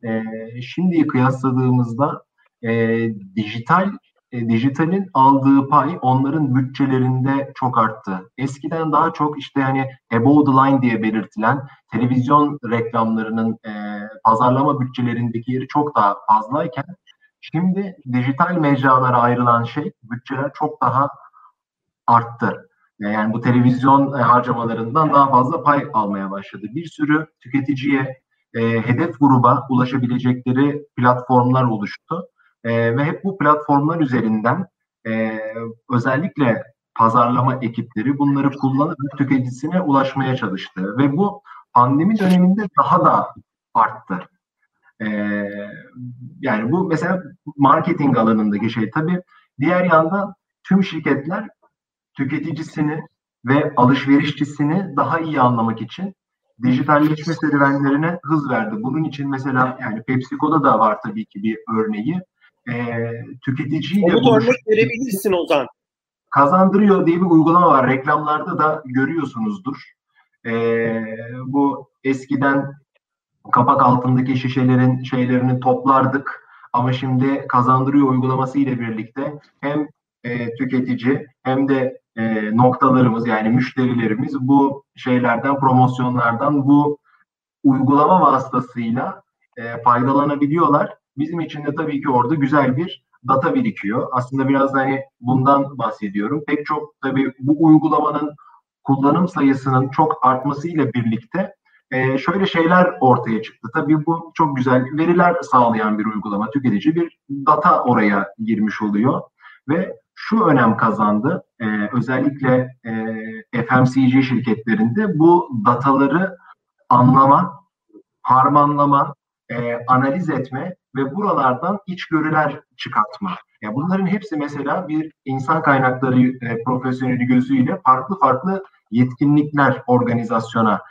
şimdiyi kıyasladığımızda dijitalin aldığı pay onların bütçelerinde çok arttı. Eskiden daha çok işte yani above the line diye belirtilen televizyon reklamlarının pazarlama bütçelerindeki yeri çok daha fazlayken Şimdi dijital mecralara ayrılan şey, bütçeler çok daha arttı. Yani bu televizyon harcamalarından daha fazla pay almaya başladı. Bir sürü tüketiciye, hedef gruba ulaşabilecekleri platformlar oluştu. Ve hep bu platformlar üzerinden özellikle pazarlama ekipleri bunları kullanıp tüketicisine ulaşmaya çalıştı. Ve bu pandemi döneminde daha da arttı. Yani bu mesela marketing alanındaki şey. Tabii diğer yanda tüm şirketler tüketicisini ve alışverişçisini daha iyi anlamak için dijitalleşme serüvenlerine hız verdi. Bunun için mesela yani PepsiCo'da da var tabii ki bir örneği. Tüketiciyle onu örnek verebilirsin Ozan. Kazandırıyor diye bir uygulama var. Reklamlarda da görüyorsunuzdur. Bu eskiden kapak altındaki şişelerin şeylerini toplardık ama şimdi kazandırıyor uygulaması ile birlikte hem tüketici hem de noktalarımız yani müşterilerimiz bu şeylerden, promosyonlardan bu uygulama vasıtasıyla faydalanabiliyorlar. Bizim için de tabii ki orada güzel bir data birikiyor. Aslında biraz hani bundan bahsediyorum. Pek çok tabii bu uygulamanın kullanım sayısının çok artmasıyla birlikte şöyle şeyler ortaya çıktı. Tabii bu çok güzel veriler sağlayan bir uygulama. Tüketici bir data oraya girmiş oluyor. Ve şu önem kazandı. Özellikle FMCG şirketlerinde bu dataları anlama, harmanlama, analiz etme ve buralardan içgörüler çıkartma. Yani bunların hepsi mesela bir insan kaynakları profesyoneli gözüyle farklı farklı yetkinlikler organizasyona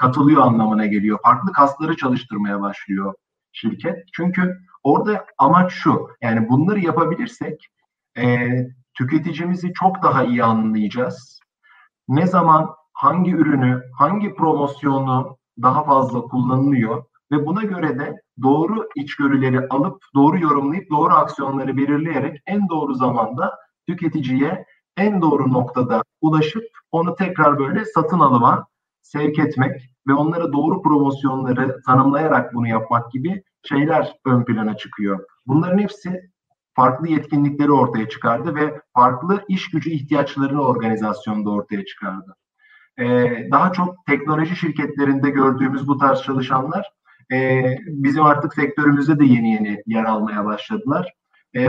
katılıyor anlamına geliyor. Farklı kasları çalıştırmaya başlıyor şirket. Çünkü orada amaç şu, yani bunları yapabilirsek tüketicimizi çok daha iyi anlayacağız. Ne zaman hangi ürünü, hangi promosyonu daha fazla kullanılıyor ve buna göre de doğru içgörüleri alıp, doğru yorumlayıp, doğru aksiyonları belirleyerek en doğru zamanda tüketiciye en doğru noktada ulaşıp onu tekrar böyle satın alıma sevk etmek ve onlara doğru promosyonları tanımlayarak bunu yapmak gibi şeyler ön plana çıkıyor. Bunların hepsi farklı yetkinlikleri ortaya çıkardı ve farklı iş gücü ihtiyaçlarını organizasyonda ortaya çıkardı. Daha çok teknoloji şirketlerinde gördüğümüz bu tarz çalışanlar bizim artık sektörümüzde de yeni yeni yer almaya başladılar.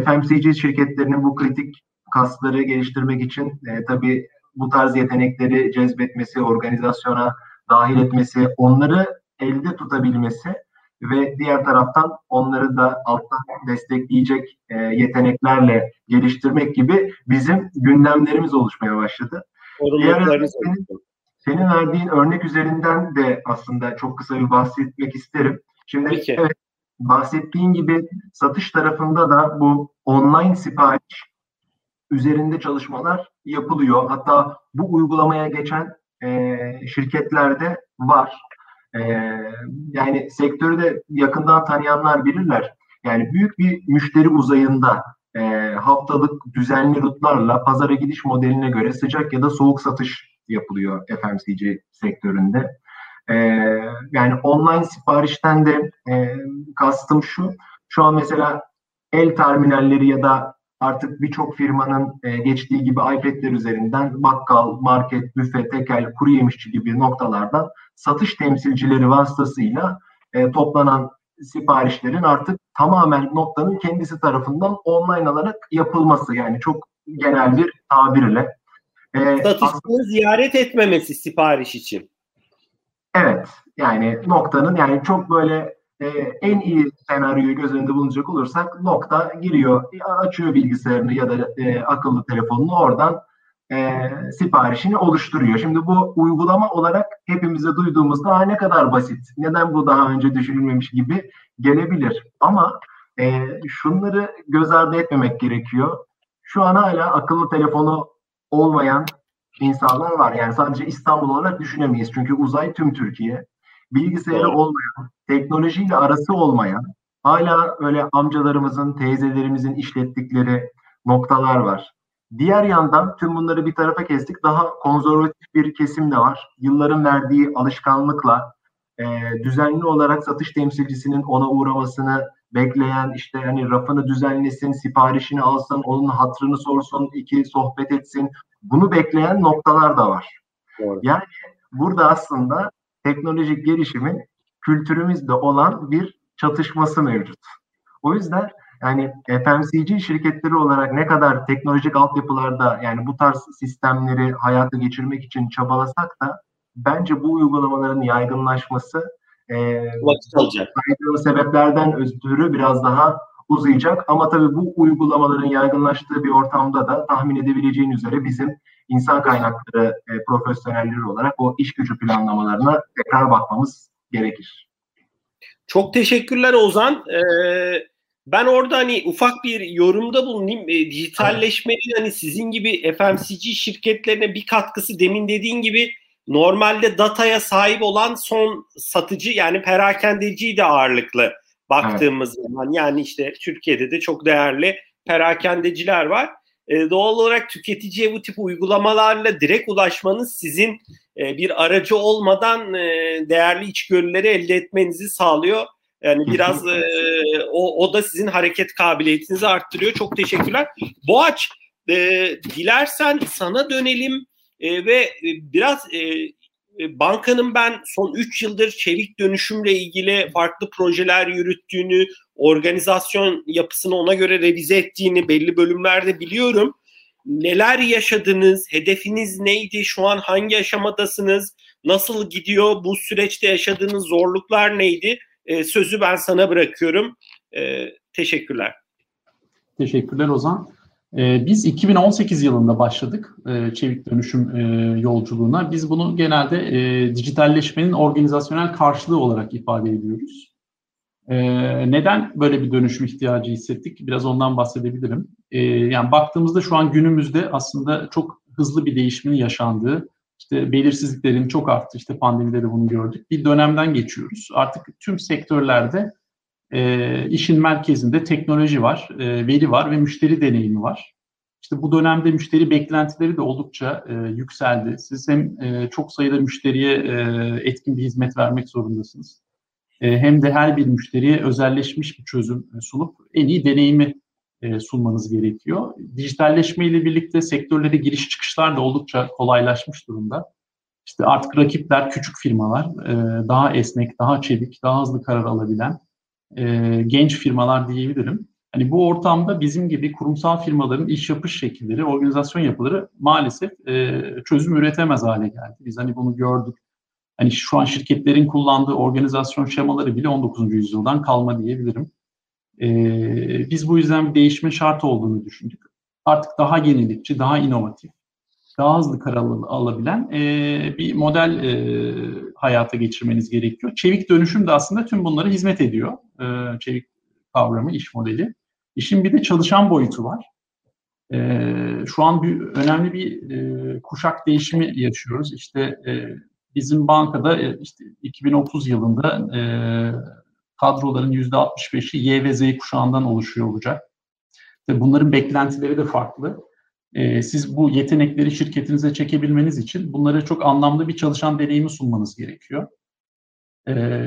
FMCG şirketlerinin bu kritik kasları geliştirmek için tabii bu tarz yetenekleri cezbetmesi, organizasyona dahil etmesi, onları elde tutabilmesi ve diğer taraftan onları da alttan destekleyecek yeteneklerle geliştirmek gibi bizim gündemlerimiz oluşmaya başladı. Senin verdiğin örnek üzerinden de aslında çok kısa bir bahsetmek isterim. Şimdi evet, bahsettiğin gibi satış tarafında da bu online sipariş üzerinde çalışmalar yapılıyor. Hatta bu uygulamaya geçen şirketlerde var. Yani sektörü de yakından tanıyanlar bilirler. Yani büyük bir müşteri uzayında haftalık düzenli rutlarla pazara gidiş modeline göre sıcak ya da soğuk satış yapılıyor FMCG sektöründe. Yani online siparişten de kastım şu. Şu an mesela el terminalleri ya da artık birçok firmanın geçtiği gibi iPad'ler üzerinden bakkal, market, büfe, tekel, kuru yemişçi gibi noktalardan satış temsilcileri vasıtasıyla toplanan siparişlerin artık tamamen noktanın kendisi tarafından online alarak yapılması. Yani çok genel bir tabirle. Satışçının ziyaret etmemesi sipariş için. Evet. Yani noktanın yani çok böyle en iyi senaryoyu göz önünde bulunacak olursak nokta giriyor, açıyor bilgisayarını ya da akıllı telefonunu oradan siparişini oluşturuyor. Şimdi bu uygulama olarak hepimize duyduğumuzda ne kadar basit, neden bu daha önce düşünülmemiş gibi gelebilir. Ama şunları göz ardı etmemek gerekiyor. Şu an hala akıllı telefonu olmayan insanlar var. Yani sadece İstanbul olarak düşünemeyiz. Çünkü uzay tüm Türkiye. Bilgisayarı olmayan, teknolojiyle arası olmayan, hala öyle amcalarımızın, teyzelerimizin işlettikleri noktalar var. Diğer yandan tüm bunları bir tarafa kestik. Daha konservatif bir kesim de var. Yılların verdiği alışkanlıkla düzenli olarak satış temsilcisinin ona uğramasını bekleyen, işte hani rafını düzenlesin, siparişini alsın, onun hatırını sorsun, iki sohbet etsin. Bunu bekleyen noktalar da var. Doğru. Yani burada aslında teknolojik gelişimin kültürümüzde olan bir çatışması mevcut. O yüzden yani FMCG şirketleri olarak ne kadar teknolojik altyapılarda yani bu tarz sistemleri hayata geçirmek için çabalasak da bence bu uygulamaların yaygınlaşması saydığım sebeplerden ötürü biraz daha uzayacak. Ama tabii bu uygulamaların yaygınlaştığı bir ortamda da tahmin edebileceğin üzere bizim insan kaynakları profesyonelleri olarak o iş gücü planlamalarına tekrar bakmamız gerekir. Çok teşekkürler Ozan. Ben orada hani ufak bir yorumda bulunayım. Dijitalleşmenin hani sizin gibi FMCG şirketlerine bir katkısı, demin dediğin gibi normalde dataya sahip olan son satıcı yani perakendeciydi ağırlıklı baktığımız zaman. Yani işte Türkiye'de de çok değerli perakendeciler var. Doğal olarak tüketiciye bu tip uygulamalarla direkt ulaşmanız sizin bir aracı olmadan değerli içgörüleri elde etmenizi sağlıyor. Yani biraz o da sizin hareket kabiliyetinizi arttırıyor. Çok teşekkürler. Boğaç, dilersen sana dönelim ve biraz bankanın ben son 3 yıldır çevik dönüşümle ilgili farklı projeler yürüttüğünü, organizasyon yapısını ona göre revize ettiğini belli bölümlerde biliyorum. Neler yaşadınız? Hedefiniz neydi? Şu an hangi aşamadasınız? Nasıl gidiyor? Bu süreçte yaşadığınız zorluklar neydi? Sözü ben sana bırakıyorum. Teşekkürler. Teşekkürler Ozan. Biz 2018 yılında başladık çevik dönüşüm yolculuğuna. Biz bunu genelde dijitalleşmenin organizasyonel karşılığı olarak ifade ediyoruz. Neden böyle bir dönüşüm ihtiyacı hissettik? Biraz ondan bahsedebilirim. Yani baktığımızda şu an günümüzde aslında çok hızlı bir değişimin yaşandığı, İşte belirsizliklerin çok arttı, işte pandemide de bunu gördük. Bir dönemden geçiyoruz. Artık tüm sektörlerde işin merkezinde teknoloji var, veri var ve müşteri deneyimi var. İşte bu dönemde müşteri beklentileri de oldukça yükseldi. Siz hem çok sayıda müşteriye etkin bir hizmet vermek zorundasınız. Hem de her bir müşteriye özelleşmiş bir çözüm sunup en iyi deneyimi sunmanız gerekiyor. Dijitalleşme ile birlikte sektörlere giriş çıkışlar da oldukça kolaylaşmış durumda. İşte artık rakipler küçük firmalar, daha esnek, daha çevik, daha hızlı karar alabilen genç firmalar diyebilirim. Hani bu ortamda bizim gibi kurumsal firmaların iş yapış şekilleri, organizasyon yapıları maalesef çözüm üretemez hale geldi. Biz hani bunu gördük. Hani şu an şirketlerin kullandığı organizasyon şemaları bile 19. yüzyıldan kalma diyebilirim. Biz bu yüzden bir değişme şart olduğunu düşündük. Artık daha yenilikçi, daha inovatif, daha hızlı karar alabilen bir model hayata geçirmeniz gerekiyor. Çevik dönüşüm de aslında tüm bunlara hizmet ediyor. Çevik kavramı, iş modeli. İşin bir de çalışan boyutu var. Şu an önemli bir kuşak değişimi yaşıyoruz. İşte bizim bankada işte 2030 yılında kadroların %65'i Y ve Z kuşağından oluşuyor olacak. Bunların beklentileri de farklı. Siz bu yetenekleri şirketinize çekebilmeniz için bunlara çok anlamlı bir çalışan deneyimi sunmanız gerekiyor.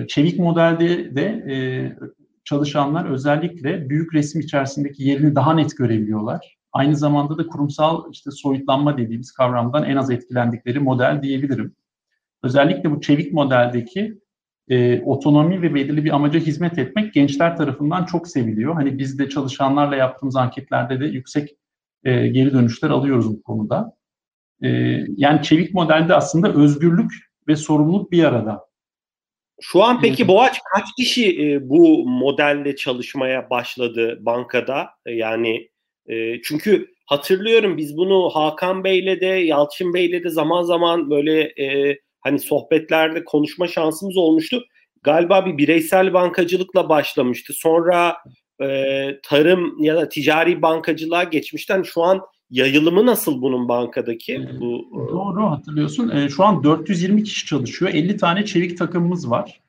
Çevik modelde de çalışanlar özellikle büyük resim içerisindeki yerini daha net görebiliyorlar. Aynı zamanda da kurumsal işte soyutlanma dediğimiz kavramdan en az etkilendikleri model diyebilirim. Özellikle bu çevik modeldeki otonomi ve belirli bir amaca hizmet etmek gençler tarafından çok seviliyor. Hani biz de çalışanlarla yaptığımız anketlerde de yüksek geri dönüşler alıyoruz bu konuda. Yani çevik modelde aslında özgürlük ve sorumluluk bir arada. Şu an peki Boğaç kaç kişi bu modelde çalışmaya başladı bankada? Yani çünkü hatırlıyorum biz bunu Hakan Bey'le de Yalçın Bey'le de zaman zaman böyle hani sohbetlerde konuşma şansımız olmuştu. Galiba bir bireysel bankacılıkla başlamıştı. Sonra tarım ya da ticari bankacılığa geçmişten şu an yayılımı nasıl bunun bankadaki? Bu doğru hatırlıyorsun. Şu an 420 kişi çalışıyor. 50 tane çevik takımımız var.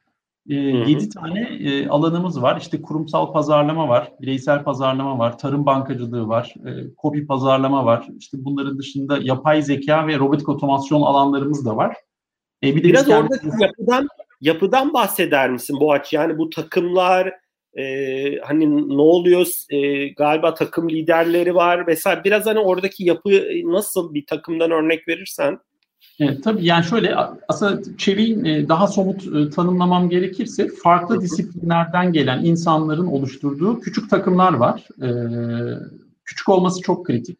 7 tane alanımız var. İşte kurumsal pazarlama var, bireysel pazarlama var, tarım bankacılığı var, KOBİ pazarlama var. İşte bunların dışında yapay zeka ve robotik otomasyon alanlarımız da var. Biraz oradaki yapıdan bahseder misin Boğaç? Yani bu takımlar hani ne oluyor, galiba takım liderleri var vesaire. Biraz hani oradaki yapı nasıl, bir takımdan örnek verirsen. Evet, tabii yani şöyle aslında çeviğin daha somut tanımlamam gerekirse farklı disiplinlerden gelen insanların oluşturduğu küçük takımlar var. Küçük olması çok kritik.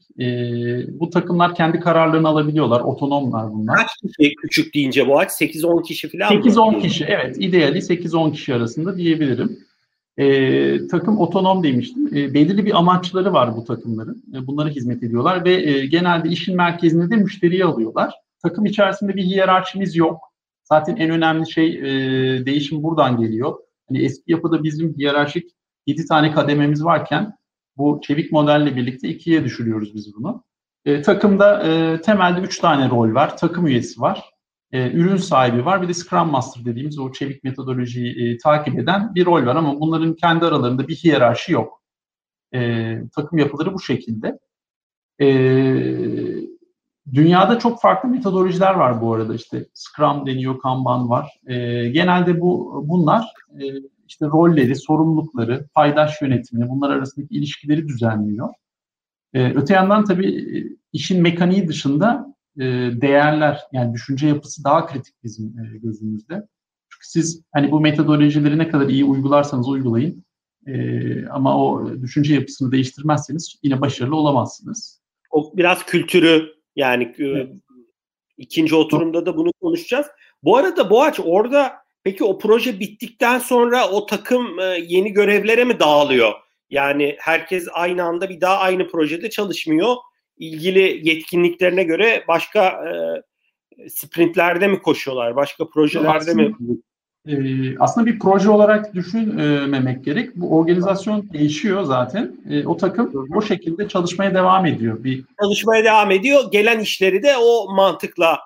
Bu takımlar kendi kararlarını alabiliyorlar. Otonomlar bunlar. Kaç kişi küçük deyince Boğaç? 8-10 kişi falan mı? 8-10 kişi, evet. İdeali 8-10 kişi arasında diyebilirim. Takım otonom demiştim. Belirli bir amaçları var bu takımların. Bunlara hizmet ediyorlar ve genelde işin merkezinde de müşteriyi alıyorlar. Takım içerisinde bir hiyerarşimiz yok. Zaten en önemli şey değişim buradan geliyor. Hani eski yapıda bizim hiyerarşik 7 tane kadememiz varken bu çevik modelle birlikte 2'ye düşürüyoruz biz bunu. Takımda temelde 3 tane rol var. Takım üyesi var. Ürün sahibi var. Bir de Scrum Master dediğimiz o çevik metodolojiyi takip eden bir rol var. Ama bunların kendi aralarında bir hiyerarşi yok. Takım yapıları bu şekilde. Dünyada çok farklı metodolojiler var bu arada. İşte Scrum deniyor, Kanban var. Genelde bunlar işte rolleri, sorumlulukları, paydaş yönetimini, bunlar arasındaki ilişkileri düzenliyor. Öte yandan tabii işin mekaniği dışında değerler, yani düşünce yapısı daha kritik bizim gözümüzde. Çünkü siz hani bu metodolojileri ne kadar iyi uygularsanız uygulayın ama o düşünce yapısını değiştirmezseniz yine başarılı olamazsınız. O biraz kültürü, yani evet. İkinci oturumda da bunu konuşacağız. Bu arada Boğaç, orada peki o proje bittikten sonra o takım yeni görevlere mi dağılıyor? Yani herkes aynı anda bir daha aynı projede çalışmıyor. İlgili yetkinliklerine göre başka sprintlerde mi koşuyorlar? Başka projelerde mi? Aslında bir proje olarak düşünmemek gerek. Bu organizasyon değişiyor zaten. O takım o şekilde çalışmaya devam ediyor. Gelen işleri de o mantıkla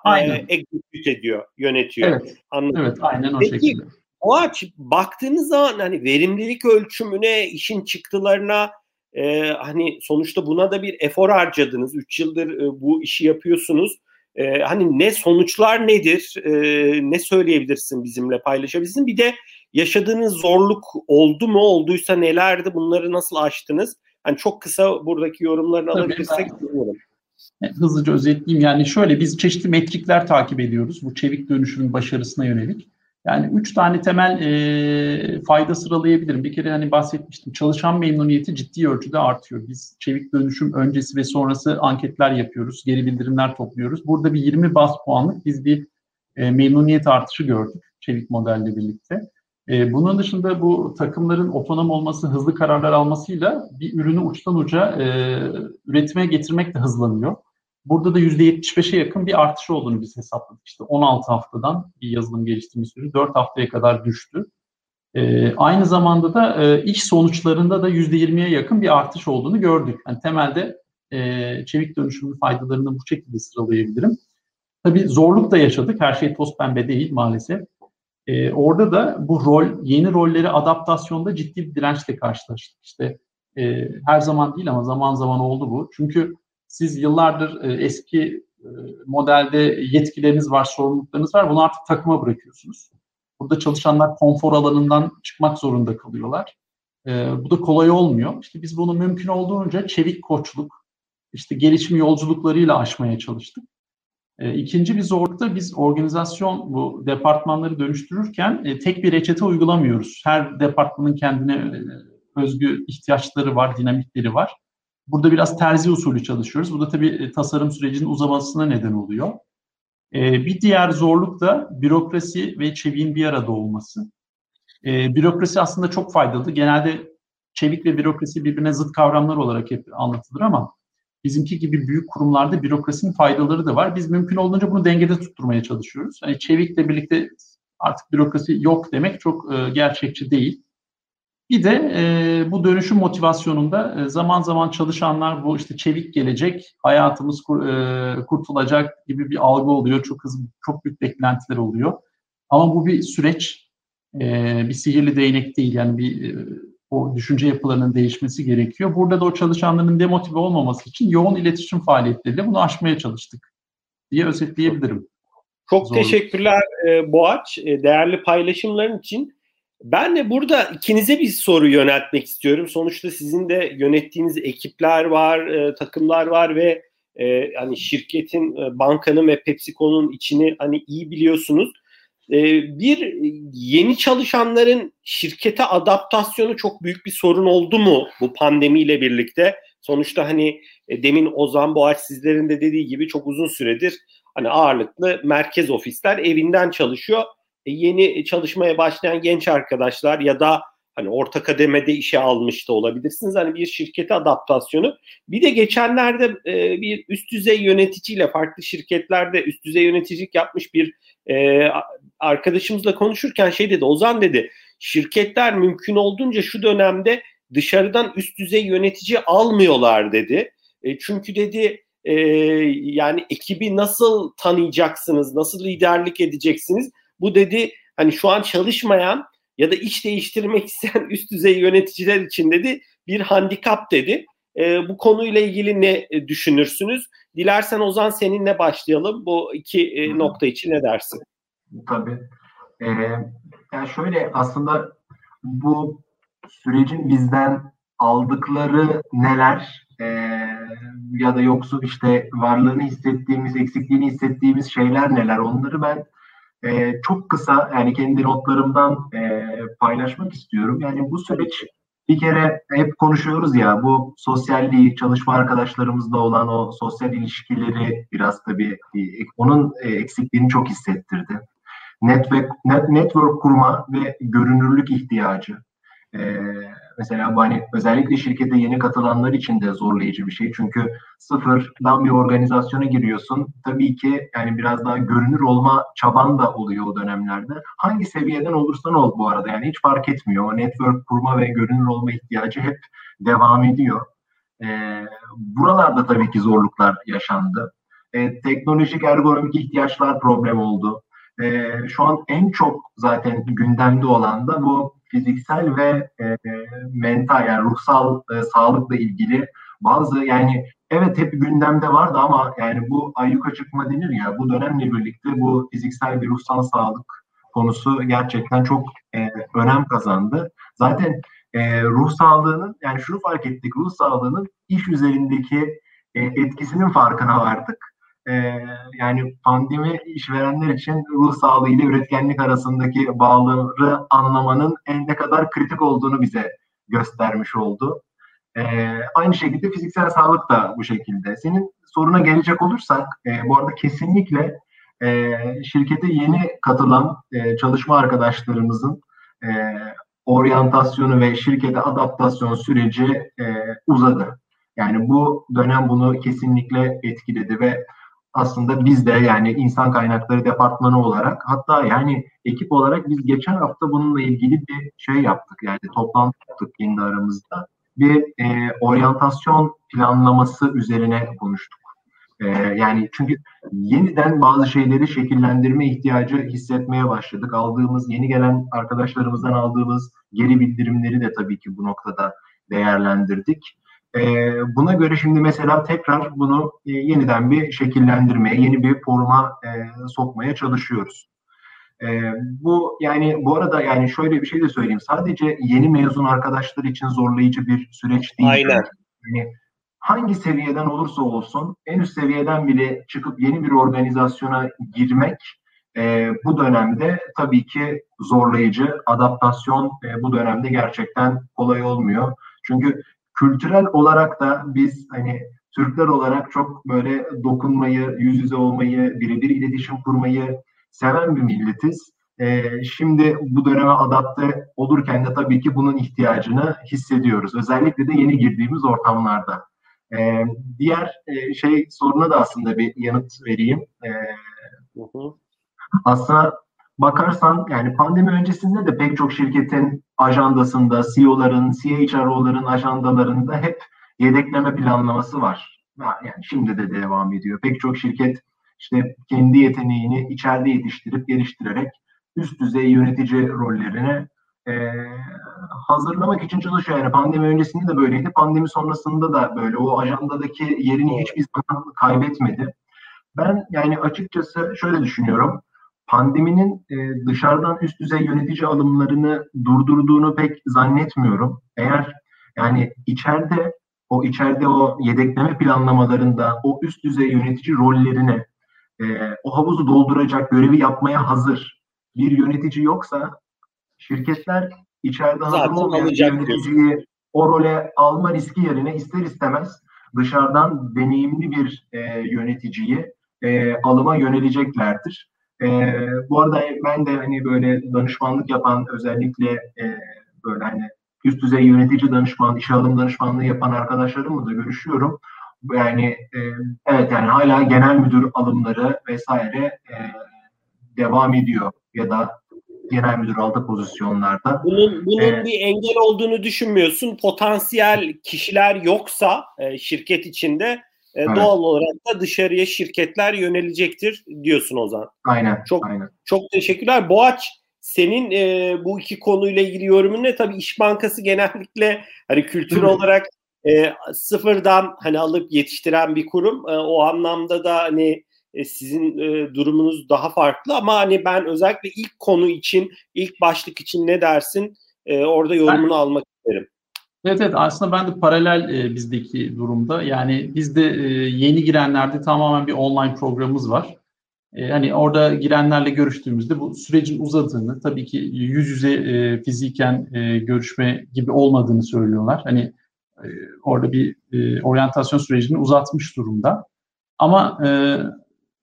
execute ediyor, yönetiyor. Evet, evet, aynen o şekilde. Boğaç, baktığınız zaman hani verimlilik ölçümüne, işin çıktılarına, hani sonuçta buna da bir efor harcadınız. 3 yıldır bu işi yapıyorsunuz. Hani ne sonuçlar nedir, ne söyleyebilirsin, bizimle paylaşabilirsin? Bir de yaşadığınız zorluk oldu mu, olduysa nelerdi, bunları nasıl aştınız? Hani çok kısa buradaki yorumlarını alabilirsek. Hızlıca özetleyeyim. Yani şöyle, biz çeşitli metrikler takip ediyoruz bu çevik dönüşümün başarısına yönelik. Yani 3 tane temel fayda sıralayabilirim. Bir kere hani bahsetmiştim, çalışan memnuniyeti ciddi ölçüde artıyor. Biz çevik dönüşüm öncesi ve sonrası anketler yapıyoruz, geri bildirimler topluyoruz. Burada bir 20 baz puanlık biz bir memnuniyet artışı gördük çevik modelle birlikte. Bunun dışında bu takımların otonom olması, hızlı kararlar almasıyla bir ürünü uçtan uca üretime getirmek de hızlanıyor. Burada da %75'e yakın bir artış olduğunu biz hesapladık. İşte 16 haftadan bir yazılım geliştirme süreci 4 haftaya kadar düştü. Aynı zamanda da iş sonuçlarında da %20'ye yakın bir artış olduğunu gördük. Yani temelde çevik dönüşümün faydalarını bu şekilde sıralayabilirim. Tabii zorluk da yaşadık. Her şey toz pembe değil maalesef. Orada da bu yeni rolleri adaptasyonda ciddi bir dirençle karşılaştık. İşte her zaman değil ama zaman zaman oldu bu. Çünkü siz yıllardır eski modelde yetkileriniz var, sorumluluklarınız var. Bunu artık takıma bırakıyorsunuz. Burada çalışanlar konfor alanından çıkmak zorunda kalıyorlar. Bu da kolay olmuyor. İşte biz bunu mümkün olduğunca çevik koçluk, işte gelişim yolculuklarıyla aşmaya çalıştık. İkinci bir zorluk da biz organizasyon, bu departmanları dönüştürürken tek bir reçete uygulamıyoruz. Her departmanın kendine özgü ihtiyaçları var, dinamikleri var. Burada biraz terzi usulü çalışıyoruz. Bu da tabii tasarım sürecinin uzamasına neden oluyor. Bir diğer zorluk da bürokrasi ve çeviğin bir arada olması. Bürokrasi aslında çok faydalı. Genelde çevik ve bürokrasi birbirine zıt kavramlar olarak hep anlatılır ama bizimki gibi büyük kurumlarda bürokrasinin faydaları da var. Biz mümkün olduğunca bunu dengede tutturmaya çalışıyoruz. Yani çevikle birlikte artık bürokrasi yok demek çok gerçekçi değil. Bir de bu dönüşüm motivasyonunda zaman zaman çalışanlar bu işte çevik gelecek, hayatımız kurtulacak gibi bir algı oluyor. Çok hızlı, çok büyük beklentiler oluyor. Ama bu bir süreç, bir sihirli değnek değil. Yani bir o düşünce yapılarının değişmesi gerekiyor. Burada da o çalışanların demotive olmaması için yoğun iletişim faaliyetleriyle bunu aşmaya çalıştık diye özetleyebilirim. Çok teşekkürler Boğaç, değerli paylaşımların için. Ben de burada ikinize bir soru yöneltmek istiyorum. Sonuçta sizin de yönettiğiniz ekipler var, takımlar var ve hani şirketin, bankanın ve PepsiCo'nun içini hani iyi biliyorsunuz. Bir yeni çalışanların şirkete adaptasyonu çok büyük bir sorun oldu mu bu pandemiyle birlikte? Sonuçta hani demin Ozan, Boğaç sizlerin de dediği gibi çok uzun süredir hani ağırlıklı merkez ofisler evinden çalışıyor. Yeni çalışmaya başlayan genç arkadaşlar ya da hani orta kademede işe almış da olabilirsiniz. Hani bir şirkete adaptasyonu. Bir de geçenlerde bir üst düzey yöneticiyle farklı şirketlerde üst düzey yöneticilik yapmış bir arkadaşımızla konuşurken şey dedi, Ozan dedi, şirketler mümkün olduğunca şu dönemde dışarıdan üst düzey yönetici almıyorlar dedi. Çünkü dedi yani ekibi nasıl tanıyacaksınız, nasıl liderlik edeceksiniz? Bu dedi hani şu an çalışmayan ya da iş değiştirmek isteyen üst düzey yöneticiler için dedi bir handikap dedi. Bu konuyla ilgili ne düşünürsünüz? Dilersen Ozan seninle başlayalım. Bu iki nokta için ne dersin? Tabii. Yani şöyle aslında bu sürecin bizden aldıkları neler ya da yoksul işte varlığını hissettiğimiz, eksikliğini hissettiğimiz şeyler neler? Onları ben çok kısa yani kendi notlarımdan paylaşmak istiyorum. Yani bu süreç bir kere hep konuşuyoruz ya bu sosyalliği, çalışma arkadaşlarımızla olan o sosyal ilişkileri biraz tabii onun eksikliğini çok hissettirdi. Network kurma ve görünürlük ihtiyacı. Mesela hani özellikle şirkete yeni katılanlar için de zorlayıcı bir şey. Çünkü sıfırdan bir organizasyona giriyorsun. Tabii ki yani biraz daha görünür olma çaban da oluyor o dönemlerde. Hangi seviyeden olursan ol bu arada. Yani hiç fark etmiyor. O network kurma ve görünür olma ihtiyacı hep devam ediyor. Buralarda tabii ki zorluklar yaşandı. Teknolojik ergonomik ihtiyaçlar problem oldu. Şu an en çok zaten gündemde olan da bu fiziksel ve mental yani ruhsal sağlıkla ilgili bazı yani evet hep gündemde vardı ama yani bu ayyuka çıkma denir ya bu dönemle birlikte bu fiziksel ve ruhsal sağlık konusu gerçekten çok önem kazandı. Zaten ruh sağlığının yani şunu fark ettik ruh sağlığının iş üzerindeki etkisinin farkına vardık. Yani pandemi işverenler için ruh sağlığı ile üretkenlik arasındaki bağları anlamanın ne kadar kritik olduğunu bize göstermiş oldu. Aynı şekilde fiziksel sağlık da bu şekilde. Senin soruna gelecek olursak, bu arada kesinlikle şirkete yeni katılan çalışma arkadaşlarımızın oryantasyonu ve şirkete adaptasyon süreci uzadı. Yani bu dönem bunu kesinlikle etkiledi ve aslında biz de yani insan kaynakları departmanı olarak hatta yani ekip olarak biz geçen hafta bununla ilgili bir şey yaptık. Yani toplantı yaptık kendi aramızda. Bir oryantasyon planlaması üzerine konuştuk. Yani çünkü yeniden bazı şeyleri şekillendirme ihtiyacı hissetmeye başladık. Aldığımız yeni gelen arkadaşlarımızdan aldığımız geri bildirimleri de tabii ki bu noktada değerlendirdik. Buna göre şimdi mesela tekrar bunu yeniden bir şekillendirmeye, yeni bir forma sokmaya çalışıyoruz. Bu yani bu arada yani şöyle bir şey de söyleyeyim. Sadece yeni mezun arkadaşlar için zorlayıcı bir süreç değil. Aynen. Yani hangi seviyeden olursa olsun en üst seviyeden bile çıkıp yeni bir organizasyona girmek bu dönemde tabii ki zorlayıcı. Adaptasyon bu dönemde gerçekten kolay olmuyor. Çünkü kültürel olarak da biz hani Türkler olarak çok böyle dokunmayı, yüz yüze olmayı, birebir iletişim kurmayı seven bir milletiz. Şimdi bu döneme adapte olurken de tabii ki bunun ihtiyacını hissediyoruz. Özellikle de yeni girdiğimiz ortamlarda. Diğer soruna da aslında bir yanıt vereyim. Aslında bakarsan yani pandemi öncesinde de pek çok şirketin ajandasında, CEO'ların, CHRO'ların ajandalarında hep yedekleme planlaması var. Yani şimdi de devam ediyor. Pek çok şirket işte kendi yeteneğini içeride yetiştirip geliştirerek üst düzey yönetici rollerine hazırlamak için çalışıyor. Yani pandemi öncesinde de böyleydi. Pandemi sonrasında da böyle. O ajandadaki yerini hiçbir zaman kaybetmedi. Ben yani açıkçası şöyle düşünüyorum. pandeminin dışarıdan üst düzey yönetici alımlarını durdurduğunu pek zannetmiyorum. Eğer yani içeride o yedekleme planlamalarında o üst düzey yönetici rollerine o havuzu dolduracak görevi yapmaya hazır bir yönetici yoksa şirketler içeride hazır olmayan yöneticiyi o role alma riski yerine ister istemez dışarıdan deneyimli bir yöneticiyi alıma yöneleceklerdir. Bu arada ben de hani böyle danışmanlık yapan özellikle böyle hani üst düzey yönetici danışmanlığı, iş alım danışmanlığı yapan arkadaşlarımla da görüşüyorum. Yani evet yani hala genel müdür alımları vesaire devam ediyor ya da genel müdür aldığı pozisyonlarda. Bunun bir engel olduğunu düşünmüyorsun. Potansiyel kişiler yoksa şirket içinde evet, doğal olarak da dışarıya şirketler yönelecektir diyorsun Ozan. Aynen. Çok teşekkürler. Boğaç, senin bu iki konuyla ilgili yorumun ne? Tabii İş Bankası genellikle hani kültür olarak sıfırdan hani alıp yetiştiren bir kurum. O anlamda da hani sizin durumunuz daha farklı ama hani ben özellikle ilk konu için, ilk başlık için ne dersin? Orada yorumunu almak isterim. Evet aslında ben de paralel bizdeki durumda. Yani bizde yeni girenlerde tamamen bir online programımız var. Hani orada girenlerle görüştüğümüzde bu sürecin uzadığını, tabii ki yüz yüze fiziken görüşme gibi olmadığını söylüyorlar. Hani orada bir oryantasyon sürecini uzatmış durumda. Ama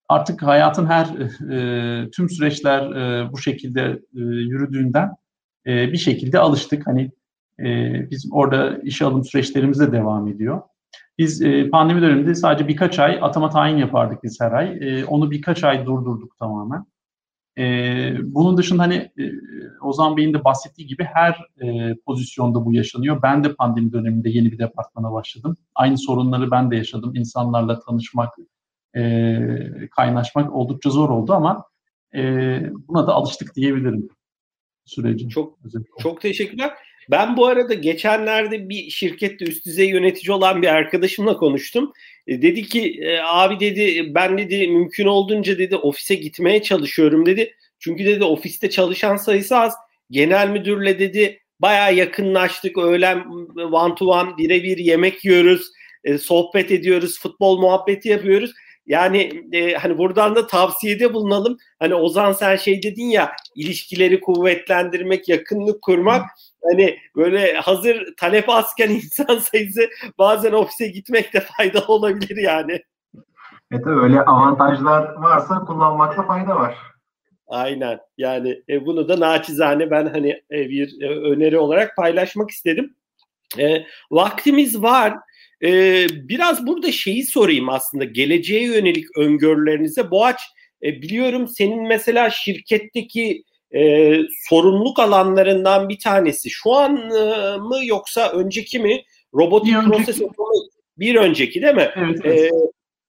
artık hayatın tüm süreçler bu şekilde yürüdüğünden bir şekilde alıştık. Hani bizim orada işe alım süreçlerimiz de devam ediyor. Biz pandemi döneminde sadece birkaç ay atama tayin yapardık biz her ay. Onu birkaç ay durdurduk tamamen. Bunun dışında hani Ozan Bey'in de bahsettiği gibi her pozisyonda bu yaşanıyor. Ben de pandemi döneminde yeni bir departmana başladım. Aynı sorunları ben de yaşadım. İnsanlarla tanışmak, kaynaşmak oldukça zor oldu ama buna da alıştık diyebilirim sürecin. Çok teşekkürler. Ben bu arada geçenlerde bir şirkette üst düzey yönetici olan bir arkadaşımla konuştum. Dedi ki abi dedi ben dedi mümkün olduğunca dedi ofise gitmeye çalışıyorum dedi. Çünkü dedi ofiste çalışan sayısı az. Genel müdürle dedi bayağı yakınlaştık. Öğlen one to one birebir yemek yiyoruz, sohbet ediyoruz, futbol muhabbeti yapıyoruz. Yani hani buradan da tavsiyede bulunalım. Hani Ozan sen şey dedin ya, ilişkileri kuvvetlendirmek, yakınlık kurmak. Hani böyle hazır talep azken insan sayısı bazen ofise gitmek de faydalı olabilir yani. Evet öyle avantajlar varsa kullanmakta fayda var. Aynen yani bunu da naçizane ben hani bir öneri olarak paylaşmak istedim. Vaktimiz var. Biraz burada şeyi sorayım aslında, geleceğe yönelik öngörülerinize. Boğaç, biliyorum senin mesela şirketteki sorumluluk alanlarından bir tanesi şu an mı yoksa önceki mi? Robotik proses otomasyonu, bir önceki değil mi? Evet.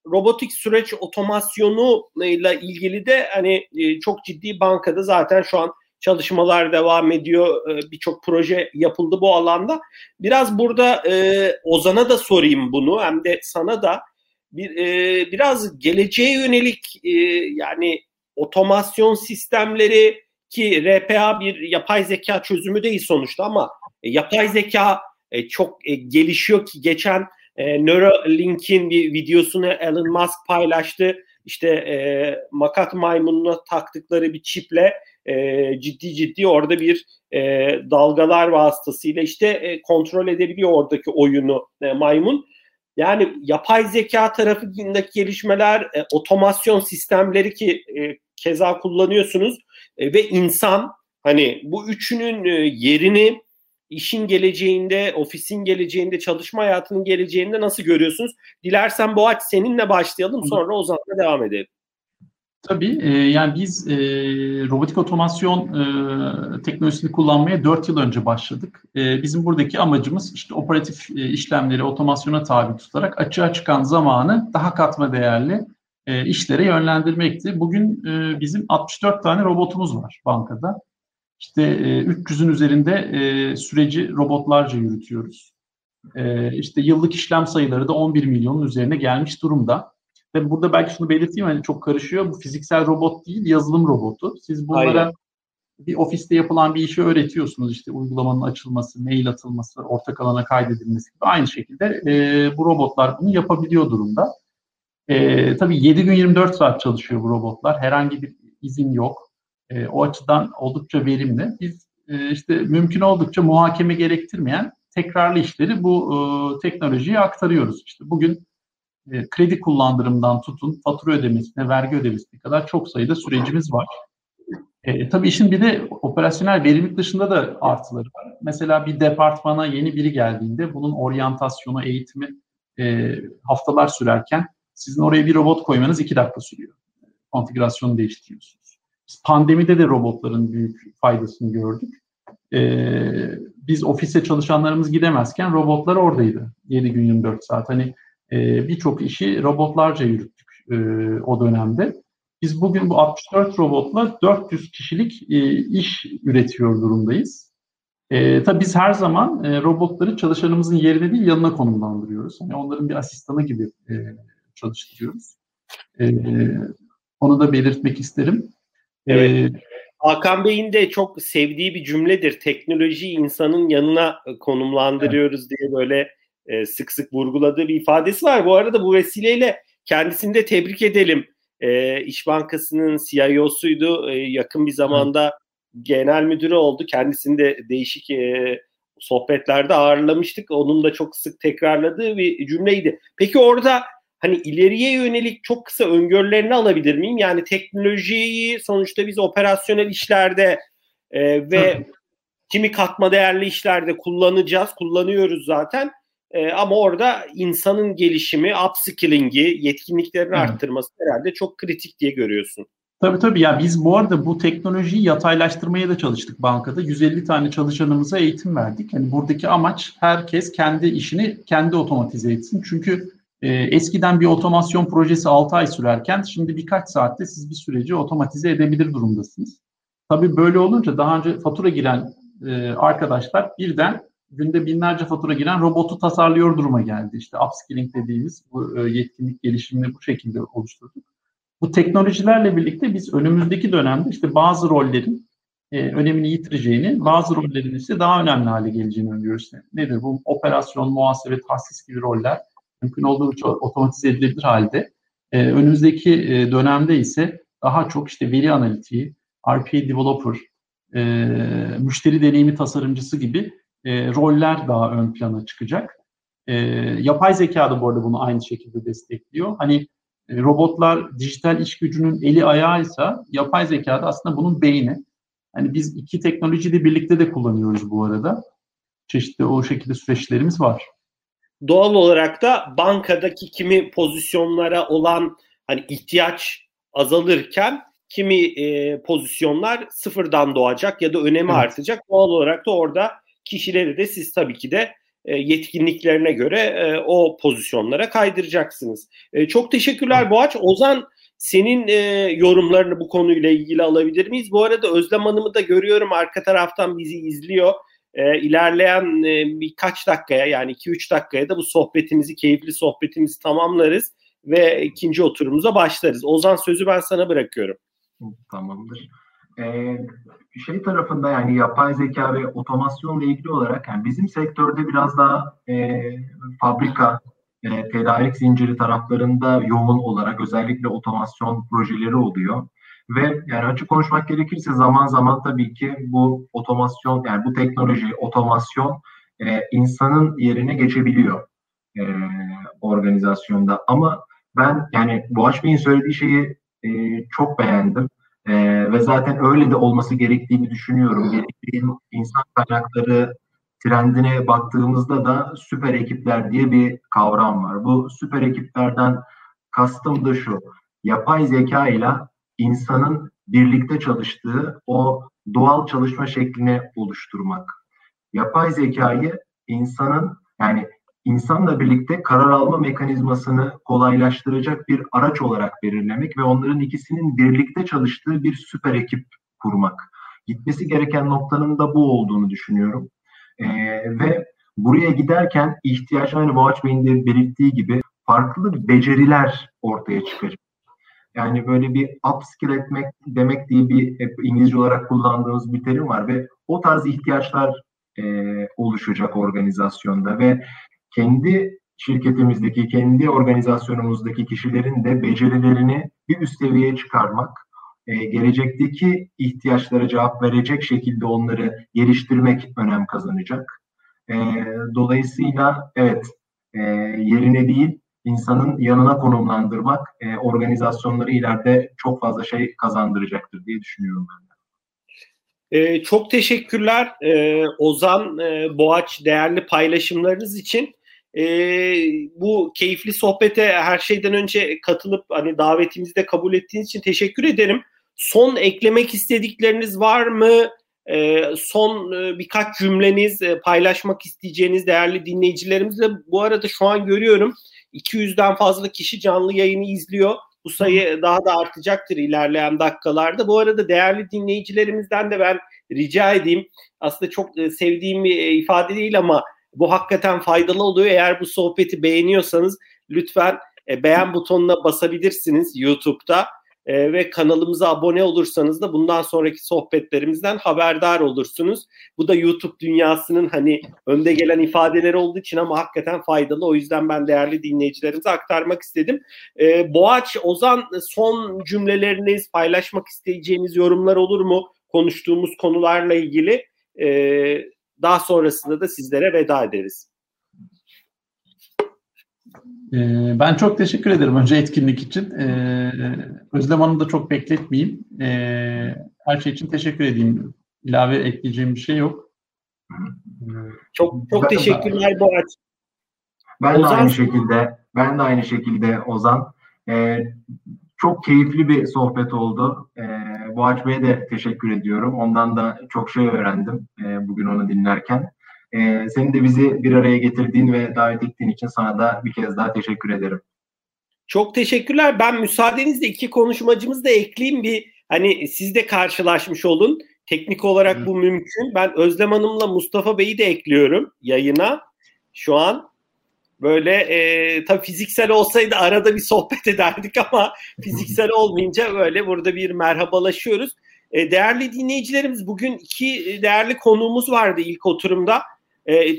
Robotik süreç otomasyonuyla ilgili de hani çok ciddi bankada zaten şu an çalışmalar devam ediyor. Birçok proje yapıldı bu alanda. Biraz burada Ozan'a da sorayım bunu, hem de sana da biraz geleceğe yönelik yani otomasyon sistemleri ki RPA bir yapay zeka çözümü değil sonuçta ama yapay zeka çok gelişiyor ki geçen Neuralink'in bir videosunu Elon Musk paylaştı. İşte makak maymununa taktıkları bir çiple ciddi orada bir dalgalar vasıtasıyla işte kontrol edebiliyor oradaki oyunu maymun. Yani yapay zeka tarafındaki gelişmeler, otomasyon sistemleri ki keza kullanıyorsunuz ve insan, hani bu üçünün yerini işin geleceğinde, ofisin geleceğinde, çalışma hayatının geleceğinde nasıl görüyorsunuz? Dilersen Boğaç seninle başlayalım, sonra Ozan'la devam edelim. Tabii yani biz robotik otomasyon teknolojisini kullanmaya 4 yıl önce başladık. Bizim buradaki amacımız işte operatif işlemleri otomasyona tabi tutarak açığa çıkan zamanı daha katma değerli işlere yönlendirmekti. Bugün bizim 64 tane robotumuz var bankada. İşte 300'ün üzerinde süreci robotlarca yürütüyoruz. İşte yıllık işlem sayıları da 11 milyonun üzerine gelmiş durumda. Ve burada belki şunu belirteyim, hani çok karışıyor. Bu fiziksel robot değil, yazılım robotu. Siz bunlara Aynen. bir ofiste yapılan bir işi öğretiyorsunuz. İşte uygulamanın açılması, mail atılması, ortak alana kaydedilmesi gibi. Aynı şekilde bu robotlar bunu yapabiliyor durumda. Tabii 7 gün 24 saat çalışıyor bu robotlar. Herhangi bir izin yok. O açıdan oldukça verimli. Biz işte mümkün oldukça muhakeme gerektirmeyen tekrarlı işleri bu teknolojiye aktarıyoruz. İşte bugün kredi kullandırımından tutun, fatura ödemesine, vergi ödemesine kadar çok sayıda sürecimiz var. Tabii işin bir de operasyonel verimlilik dışında da artıları var. Mesela bir departmana yeni biri geldiğinde bunun oryantasyonu, eğitimi haftalar sürerken sizin oraya bir robot koymanız 2 dakika sürüyor. Konfigürasyonu değiştiriyorsunuz. Biz pandemide de robotların büyük faydasını gördük. Biz ofise çalışanlarımız gidemezken robotlar oradaydı 7 gün 24 saat. Hani birçok işi robotlarca yürüttük o dönemde. Biz bugün bu 64 robotla 400 kişilik iş üretiyor durumdayız. Tabii biz her zaman robotları çalışanımızın yerine değil yanına konumlandırıyoruz. Yani onların bir asistanı gibi çalıştırıyoruz. Onu da belirtmek isterim. Evet. Hakan Bey'in de çok sevdiği bir cümledir. Teknolojiyi insanın yanına konumlandırıyoruz evet. diye böyle sık sık vurguladığı bir ifadesi var. Bu arada bu vesileyle kendisini de tebrik edelim. İş Bankası'nın CIO'suydu. Yakın bir zamanda genel müdürü oldu. Kendisini de değişik sohbetlerde ağırlamıştık. Onun da çok sık tekrarladığı bir cümleydi. Peki orada hani ileriye yönelik çok kısa öngörülerini alabilir miyim? Yani teknolojiyi sonuçta biz operasyonel işlerde ve kimi katma değerli işlerde kullanacağız. Kullanıyoruz zaten. Ama orada insanın gelişimi, upskilling'i, yetkinliklerini arttırması herhalde çok kritik diye görüyorsun. Tabii. Ya biz bu arada bu teknolojiyi yataylaştırmaya da çalıştık bankada. 150 tane çalışanımıza eğitim verdik. Yani buradaki amaç herkes kendi işini kendi otomatize etsin. Çünkü eskiden bir otomasyon projesi 6 ay sürerken şimdi birkaç saatte siz bir süreci otomatize edebilir durumdasınız. Tabii böyle olunca daha önce fatura giren arkadaşlar birden günde binlerce fatura giren robotu tasarlıyor duruma geldi. İşte upskilling dediğimiz bu yetkinlik gelişimini bu şekilde oluşturduk. Bu teknolojilerle birlikte biz önümüzdeki dönemde işte bazı rollerin önemini yitireceğini, bazı rollerin ise daha önemli hale geleceğini öngörüyoruz. Nedir bu? Operasyon, muhasebe, tahsis gibi roller mümkün olduğunca otomatize edilebilir halde. Önümüzdeki dönemde ise daha çok işte veri analitiği, RPA developer, müşteri deneyimi tasarımcısı gibi roller daha ön plana çıkacak. Yapay zeka da bu arada bunu aynı şekilde destekliyor. Hani robotlar dijital iş gücünün eli ayağıysa yapay zeka da aslında bunun beyni. Hani biz iki teknolojiyi de birlikte de kullanıyoruz bu arada. Çeşitli o şekilde süreçlerimiz var. Doğal olarak da bankadaki kimi pozisyonlara olan hani ihtiyaç azalırken kimi pozisyonlar sıfırdan doğacak ya da önemi artacak. Doğal olarak da orada kişileri de siz tabii ki de yetkinliklerine göre o pozisyonlara kaydıracaksınız. Çok teşekkürler Boğaç. Ozan, senin yorumlarını bu konuyla ilgili alabilir miyiz? Bu arada Özlem Hanım'ı da görüyorum, arka taraftan bizi izliyor. İlerleyen birkaç dakikaya, yani 2-3 dakikaya da bu sohbetimizi, keyifli sohbetimizi tamamlarız ve ikinci oturumumuza başlarız. Ozan, sözü ben sana bırakıyorum. Tamamdır. Şey tarafında, yani yapay zeka ve otomasyonla ilgili olarak, yani bizim sektörde biraz daha fabrika, tedarik zinciri taraflarında yoğun olarak özellikle otomasyon projeleri oluyor. Ve yani açık konuşmak gerekirse zaman zaman tabii ki bu otomasyon, yani bu teknoloji, otomasyon insanın yerine geçebiliyor organizasyonda. Ama ben yani Boğaç Bey'in söylediği şeyi çok beğendim. Ve zaten öyle de olması gerektiğini düşünüyorum. Gerektiğin insan kaynakları trendine baktığımızda da süper ekipler diye bir kavram var. Bu süper ekiplerden kastım da şu: yapay zeka ile insanın birlikte çalıştığı o doğal çalışma şeklini oluşturmak. Yapay zekayı insanın, yani insanla birlikte karar alma mekanizmasını kolaylaştıracak bir araç olarak belirlemek ve onların ikisinin birlikte çalıştığı bir süper ekip kurmak. Gitmesi gereken noktanın da bu olduğunu düşünüyorum. Ve buraya giderken ihtiyaç, aynı Boğaç Bey'in de belirttiği gibi farklı beceriler ortaya çıkacak. Yani böyle bir upskill etmek demek diye bir hep İngilizce olarak kullandığımız bir terim var ve o tarz ihtiyaçlar oluşacak organizasyonda ve kendi şirketimizdeki, kendi organizasyonumuzdaki kişilerin de becerilerini bir üst seviyeye çıkarmak, gelecekteki ihtiyaçlara cevap verecek şekilde onları geliştirmek önem kazanacak. Dolayısıyla evet, yerine değil, insanın yanına konumlandırmak organizasyonları ileride çok fazla şey kazandıracaktır diye düşünüyorum ben. Çok teşekkürler Ozan, Boğaç, değerli paylaşımlarınız için. Bu keyifli sohbete her şeyden önce katılıp hani davetimizi de kabul ettiğiniz için teşekkür ederim. Son eklemek istedikleriniz var mı? Son birkaç cümleniz, paylaşmak isteyeceğiniz değerli dinleyicilerimizle. Bu arada şu an görüyorum 200'den fazla kişi canlı yayını izliyor. Bu sayı daha da artacaktır ilerleyen dakikalarda. Bu arada değerli dinleyicilerimizden de ben rica edeyim. Aslında çok sevdiğim bir ifade değil ama bu hakikaten faydalı oluyor. Eğer bu sohbeti beğeniyorsanız lütfen beğen butonuna basabilirsiniz YouTube'da ve kanalımıza abone olursanız da bundan sonraki sohbetlerimizden haberdar olursunuz. Bu da YouTube dünyasının hani önde gelen ifadeleri olduğu için ama hakikaten faydalı. O yüzden ben değerli dinleyicilerimize aktarmak istedim. Boğaç, Ozan, son cümleleriniz, paylaşmak isteyeceğiniz yorumlar olur mu? Konuştuğumuz konularla ilgili daha sonrasında da sizlere veda ederiz. Ben çok teşekkür ederim önce etkinlik için. Özlem Hanım'ı da çok bekletmeyeyim. Her şey için teşekkür edeyim. İlave ekleyeceğim bir şey yok. Çok teşekkürler Boğaç. Ben de aynı şekilde Ozan. Çok keyifli bir sohbet oldu. Boğaç Bey'e de teşekkür ediyorum. Ondan da çok şey öğrendim bugün onu dinlerken. Senin de bizi bir araya getirdiğin ve davet ettiğin için sana da bir kez daha teşekkür ederim. Çok teşekkürler. Ben müsaadenizle iki konuşmacımızı da ekleyeyim. Hani siz de karşılaşmış olun. Teknik olarak bu mümkün. Ben Özlem Hanım'la Mustafa Bey'i de ekliyorum yayına şu an. Böyle tabii fiziksel olsaydı arada bir sohbet ederdik ama fiziksel olmayınca böyle burada bir merhabalaşıyoruz. Değerli dinleyicilerimiz, bugün iki değerli konuğumuz vardı ilk oturumda.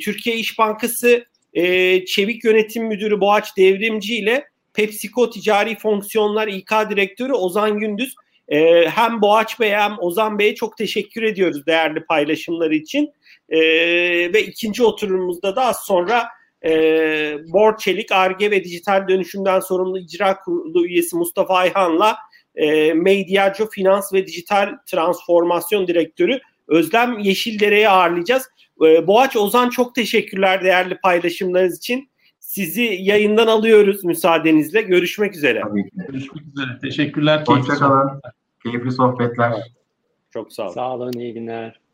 Türkiye İş Bankası Çevik Yönetim Müdürü Boğaç Devrimci ile PepsiCo Ticari Fonksiyonlar İK Direktörü Ozan Gündüz. Hem Boğaç Bey hem Ozan Bey'e çok teşekkür ediyoruz değerli paylaşımları için. Ve ikinci oturumumuzda da az sonra Borçelik, Ar-Ge ve Dijital Dönüşümden Sorumlu İcra Kurulu üyesi Mustafa Ayhan'la Mediaco Finans ve Dijital Transformasyon Direktörü Özlem Yeşildere'yi ağırlayacağız. Boğaç, Ozan, çok teşekkürler değerli paylaşımlarınız için. Sizi yayından alıyoruz müsaadenizle. Görüşmek üzere. Görüşmek üzere. Teşekkürler. Hoşçakalın. Keyifli sohbetler. Çok sağ olun. Sağ olun. İyi günler.